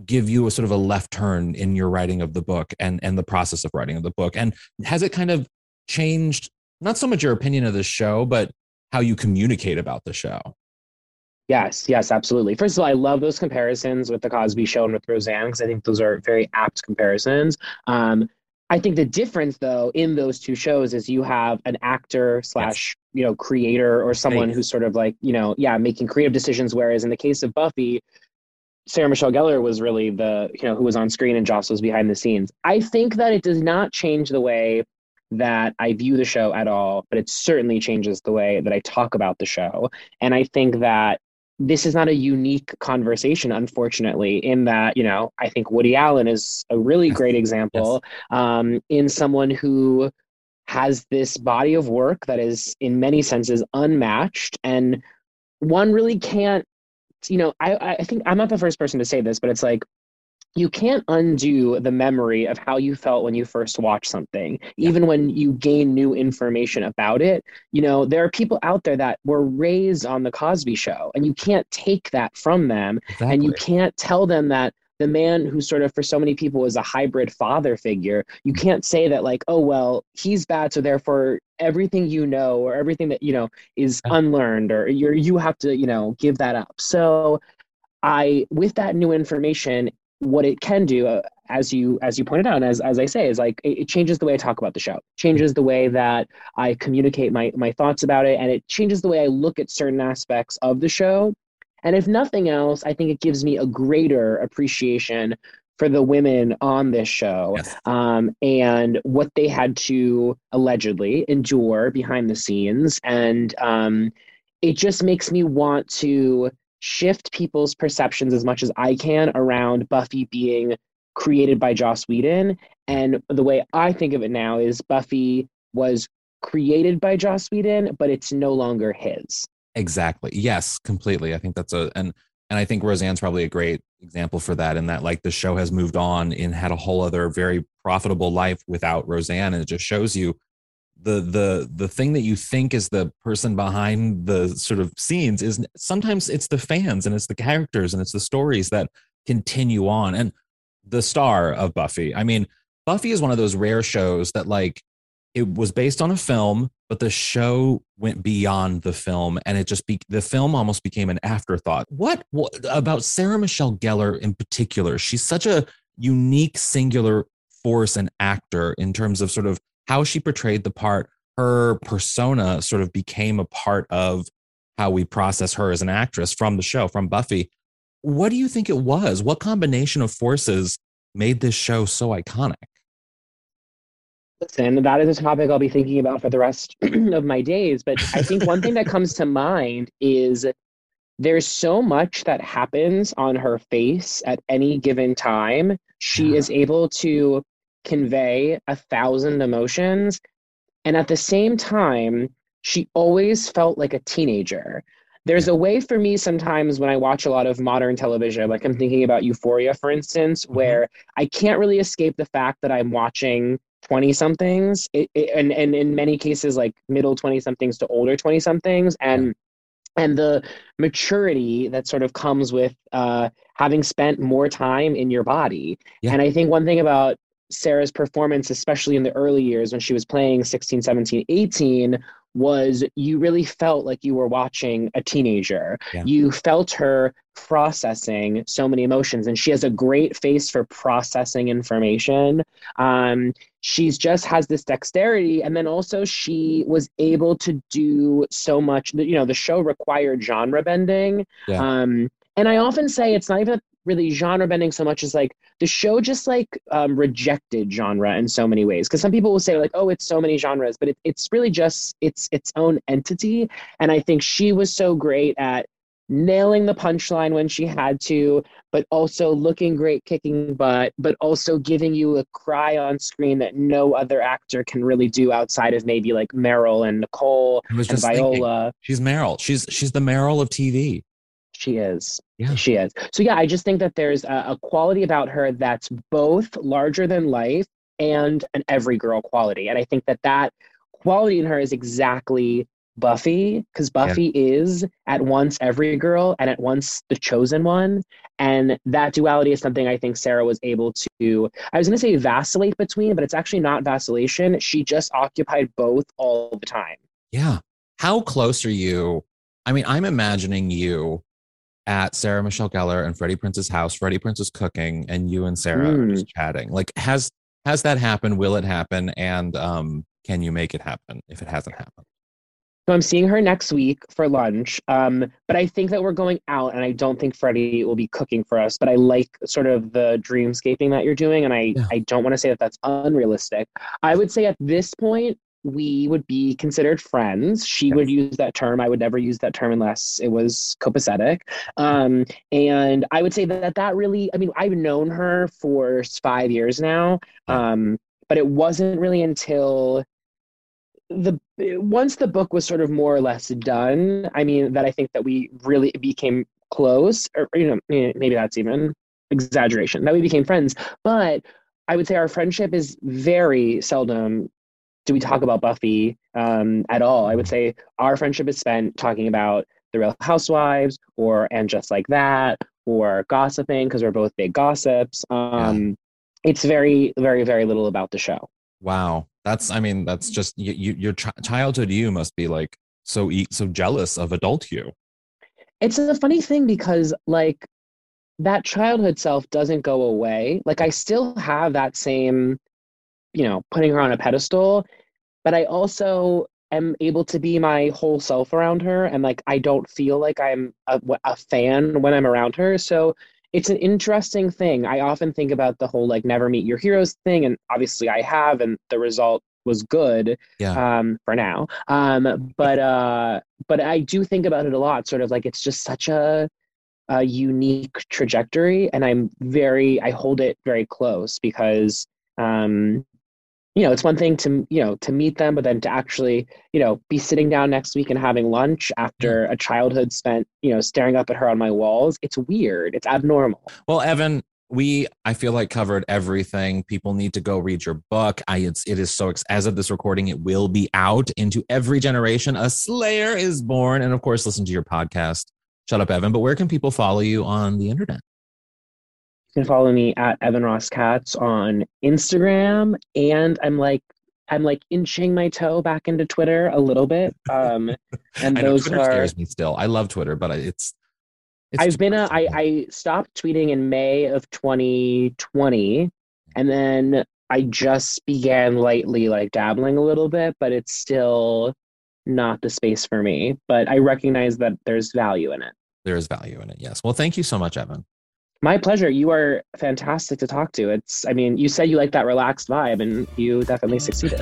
give you a sort of a left turn in your writing of the book and, and the process of writing of the book? And has it kind of changed, not so much your opinion of the show, but how you communicate about the show? Yes, yes, absolutely. First of all, I love those comparisons with The Cosby Show and with Roseanne, because I think those are very apt comparisons. Um, I think the difference, though, in those two shows is you have an actor slash, you know, creator or someone who's sort of like, you know, yeah, making creative decisions. Whereas in the case of Buffy, Sarah Michelle Gellar was really the, you know, who was on screen and Joss was behind the scenes. I think that it does not change the way that I view the show at all, but it certainly changes the way that I talk about the show. And I think that this is not a unique conversation, unfortunately, in that, you know, I think Woody Allen is a really great example, yes. um, in someone who has this body of work that is in many senses unmatched. And one really can't, you know, I, I think I'm not the first person to say this, but it's like, you can't undo the memory of how you felt when you first watched something, even yeah. when you gain new information about it. You know, there are people out there that were raised on The Cosby Show, and you can't take that from them. Exactly. And you can't tell them that the man who sort of for so many people was a hybrid father figure, you can't say that like, oh, well, he's bad, so therefore everything you know or everything that you know is unlearned, or you're, you have to, you know, give that up. So I, with that new information, what it can do, uh, as you as you pointed out, and as, as I say, is like it, it changes the way I talk about the show, changes the way that I communicate my my thoughts about it, and it changes the way I look at certain aspects of the show. And if nothing else, I think it gives me a greater appreciation for the women on this show, yes. um, and what they had to allegedly endure behind the scenes. And um, it just makes me want to shift people's perceptions as much as I can around Buffy being created by Joss Whedon. And the way I think of it now is Buffy was created by Joss Whedon, but it's no longer his. Exactly. Yes, completely. I think that's a, and, and I think Roseanne's probably a great example for that, in that like the show has moved on and had a whole other very profitable life without Roseanne. And it just shows you the the the thing that you think is the person behind the sort of scenes is sometimes it's the fans, and it's the characters, and it's the stories that continue on. And the star of Buffy, I mean, Buffy is one of those rare shows that like it was based on a film, but the show went beyond the film, and it just be, the film almost became an afterthought. What, what about Sarah Michelle Gellar in particular? She's such a unique, singular force and actor in terms of sort of how she portrayed the part. Her persona sort of became a part of how we process her as an actress from the show, from Buffy. What do you think it was? What combination of forces made this show so iconic? Listen, that is a topic I'll be thinking about for the rest of my days. But I think one thing that comes to mind is there's so much that happens on her face at any given time. She yeah. is able to convey a thousand emotions, and at the same time she always felt like a teenager. There's a way for me sometimes when I watch a lot of modern television, like I'm thinking about Euphoria, for instance, where mm-hmm. I can't really escape the fact that I'm watching twenty somethings, it, it, and and in many cases like middle twenty somethings to older twenty somethings, and and the maturity that sort of comes with uh having spent more time in your body. yeah. And I think one thing about Sarah's performance, especially in the early years when she was playing sixteen, seventeen, eighteen, was you really felt like you were watching a teenager. Yeah. You felt her processing so many emotions, and she has a great face for processing information. Um, she's just has this dexterity. And then also she was able to do so much, you know, the show required genre bending. Yeah. Um, and I often say it's not even really genre bending so much is like the show just like um, rejected genre in so many ways. Because some people will say like, oh, it's so many genres, but it, it's really just it's its own entity. And I think she was so great at nailing the punchline when she had to, but also looking great, kicking butt, but also giving you a cry on screen that no other actor can really do outside of maybe like Meryl and Nicole and Viola. Thinking, she's Meryl. She's she's the Meryl of T V. She is. Yeah. She is. So yeah, I just think that there's a, a quality about her that's both larger than life and an every girl quality. And I think that that quality in her is exactly Buffy, because Buffy yeah. is at once every girl and at once the chosen one. And that duality is something I think Sarah was able to, I was going to say vacillate between, but it's actually not vacillation. She just occupied both all the time. Yeah. How close are you? I mean, I'm imagining you at Sarah Michelle Gellar and Freddie Prince's house, Freddie Prince is cooking, and you and Sarah mm. are just chatting. Like, has has that happened? Will it happen? And um, can you make it happen if it hasn't happened? So I'm seeing her next week for lunch, um, but I think that we're going out, and I don't think Freddie will be cooking for us, but I like sort of the dreamscaping that you're doing, and I, yeah. I don't want to say that that's unrealistic. I would say at this point, we would be considered friends. She yes. would use that term. I would never use that term unless it was copacetic. Um, and I would say that that really, I mean, I've known her for five years now, um, but it wasn't really until the once the book was sort of more or less done, I mean, that I think that we really became close, or, you know, maybe that's even exaggeration, that we became friends. But I would say our friendship is very seldom do we talk about Buffy um, at all. I would say our friendship is spent talking about The Real Housewives or And Just Like That or gossiping because we're both big gossips. Um, yeah. It's very, very, very little about the show. Wow. That's, I mean, that's just, you, you, your ch- childhood you must be like so e- so jealous of adult you. It's a funny thing because like that childhood self doesn't go away. Like I still have that same, you know, putting her on a pedestal, but I also am able to be my whole self around her. And like, I don't feel like I'm a, a fan when I'm around her. So it's an interesting thing. I often think about the whole, like, never meet your heroes thing. And obviously I have, and the result was good yeah. um, for now. Um, but, uh, but I do think about it a lot, sort of like, it's just such a, a unique trajectory. And I'm very, I hold it very close because, um, you know, it's one thing to, you know, to meet them, but then to actually, you know, be sitting down next week and having lunch after a childhood spent, you know, staring up at her on my walls. It's weird. It's abnormal. Well, Evan, we, I feel like covered everything. People need to go read your book. I, it's, it is so, as of this recording, it will be out. Into Every Generation a Slayer Is Born. And of course, listen to your podcast, Shut Up, Evan. But where can people follow you on the internet? You can follow me at Evan Ross Katz on Instagram, and I'm like I'm like inching my toe back into Twitter a little bit. Um, and I know, those Twitter are, scares me still. I love Twitter, but it's, it's I've been a, I, I stopped tweeting in May of twenty twenty, and then I just began lightly like dabbling a little bit, but it's still not the space for me. But I recognize that there's value in it. There is value in it. Yes. Well, thank you so much, Evan. My pleasure. You are fantastic to talk to. It's, I mean, you said you like that relaxed vibe, and you definitely succeeded.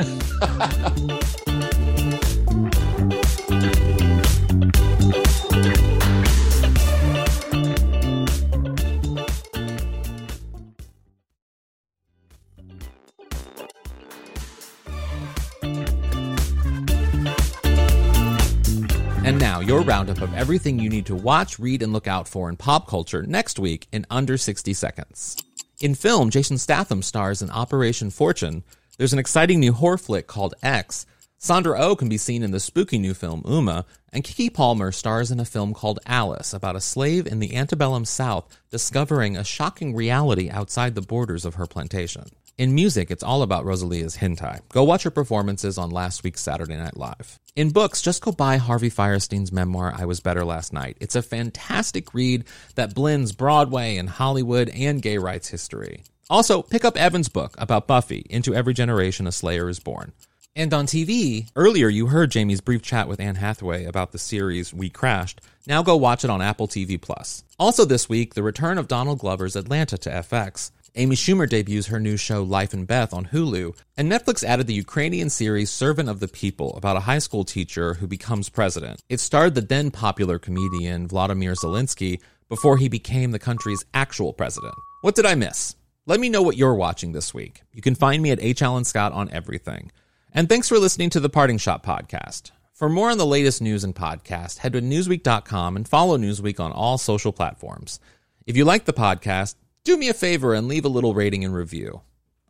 And now, your roundup of everything you need to watch, read, and look out for in pop culture next week in under sixty seconds. In film, Jason Statham stars in Operation Fortune. There's an exciting new horror flick called X. Sandra Oh can be seen in the spooky new film Uma. And Kiki Palmer stars in a film called Alice, about a slave in the antebellum South discovering a shocking reality outside the borders of her plantation. In music, it's all about Rosalia's Hentai. Go watch her performances on last week's Saturday Night Live. In books, just go buy Harvey Fierstein's memoir, I Was Better Last Night. It's a fantastic read that blends Broadway and Hollywood and gay rights history. Also, pick up Evan's book about Buffy, Into Every Generation a Slayer Is Born. And on T V, earlier you heard Jamie's brief chat with Anne Hathaway about the series We Crashed. Now go watch it on Apple T V+. Also this week, the return of Donald Glover's Atlanta to F X. Amy Schumer debuts her new show Life and Beth on Hulu. And Netflix added the Ukrainian series Servant of the People about a high school teacher who becomes president. It starred the then popular comedian Vladimir Zelensky before he became the country's actual president. What did I miss? Let me know what you're watching this week. You can find me at H Alan Scott on everything. And thanks for listening to the Parting Shot podcast. For more on the latest news and podcast, head to newsweek dot com and follow Newsweek on all social platforms. If you like the podcast, do me a favor and leave a little rating and review.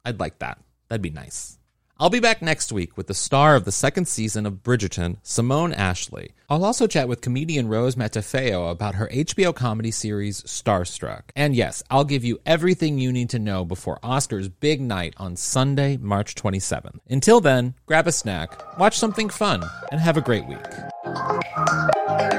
I'd like that. That'd be nice. I'll be back next week with the star of the second season of Bridgerton, Simone Ashley. I'll also chat with comedian Rose Matafeo about her H B O comedy series, Starstruck. And yes, I'll give you everything you need to know before Oscar's big night on Sunday, March twenty-seventh. Until then, grab a snack, watch something fun, and have a great week.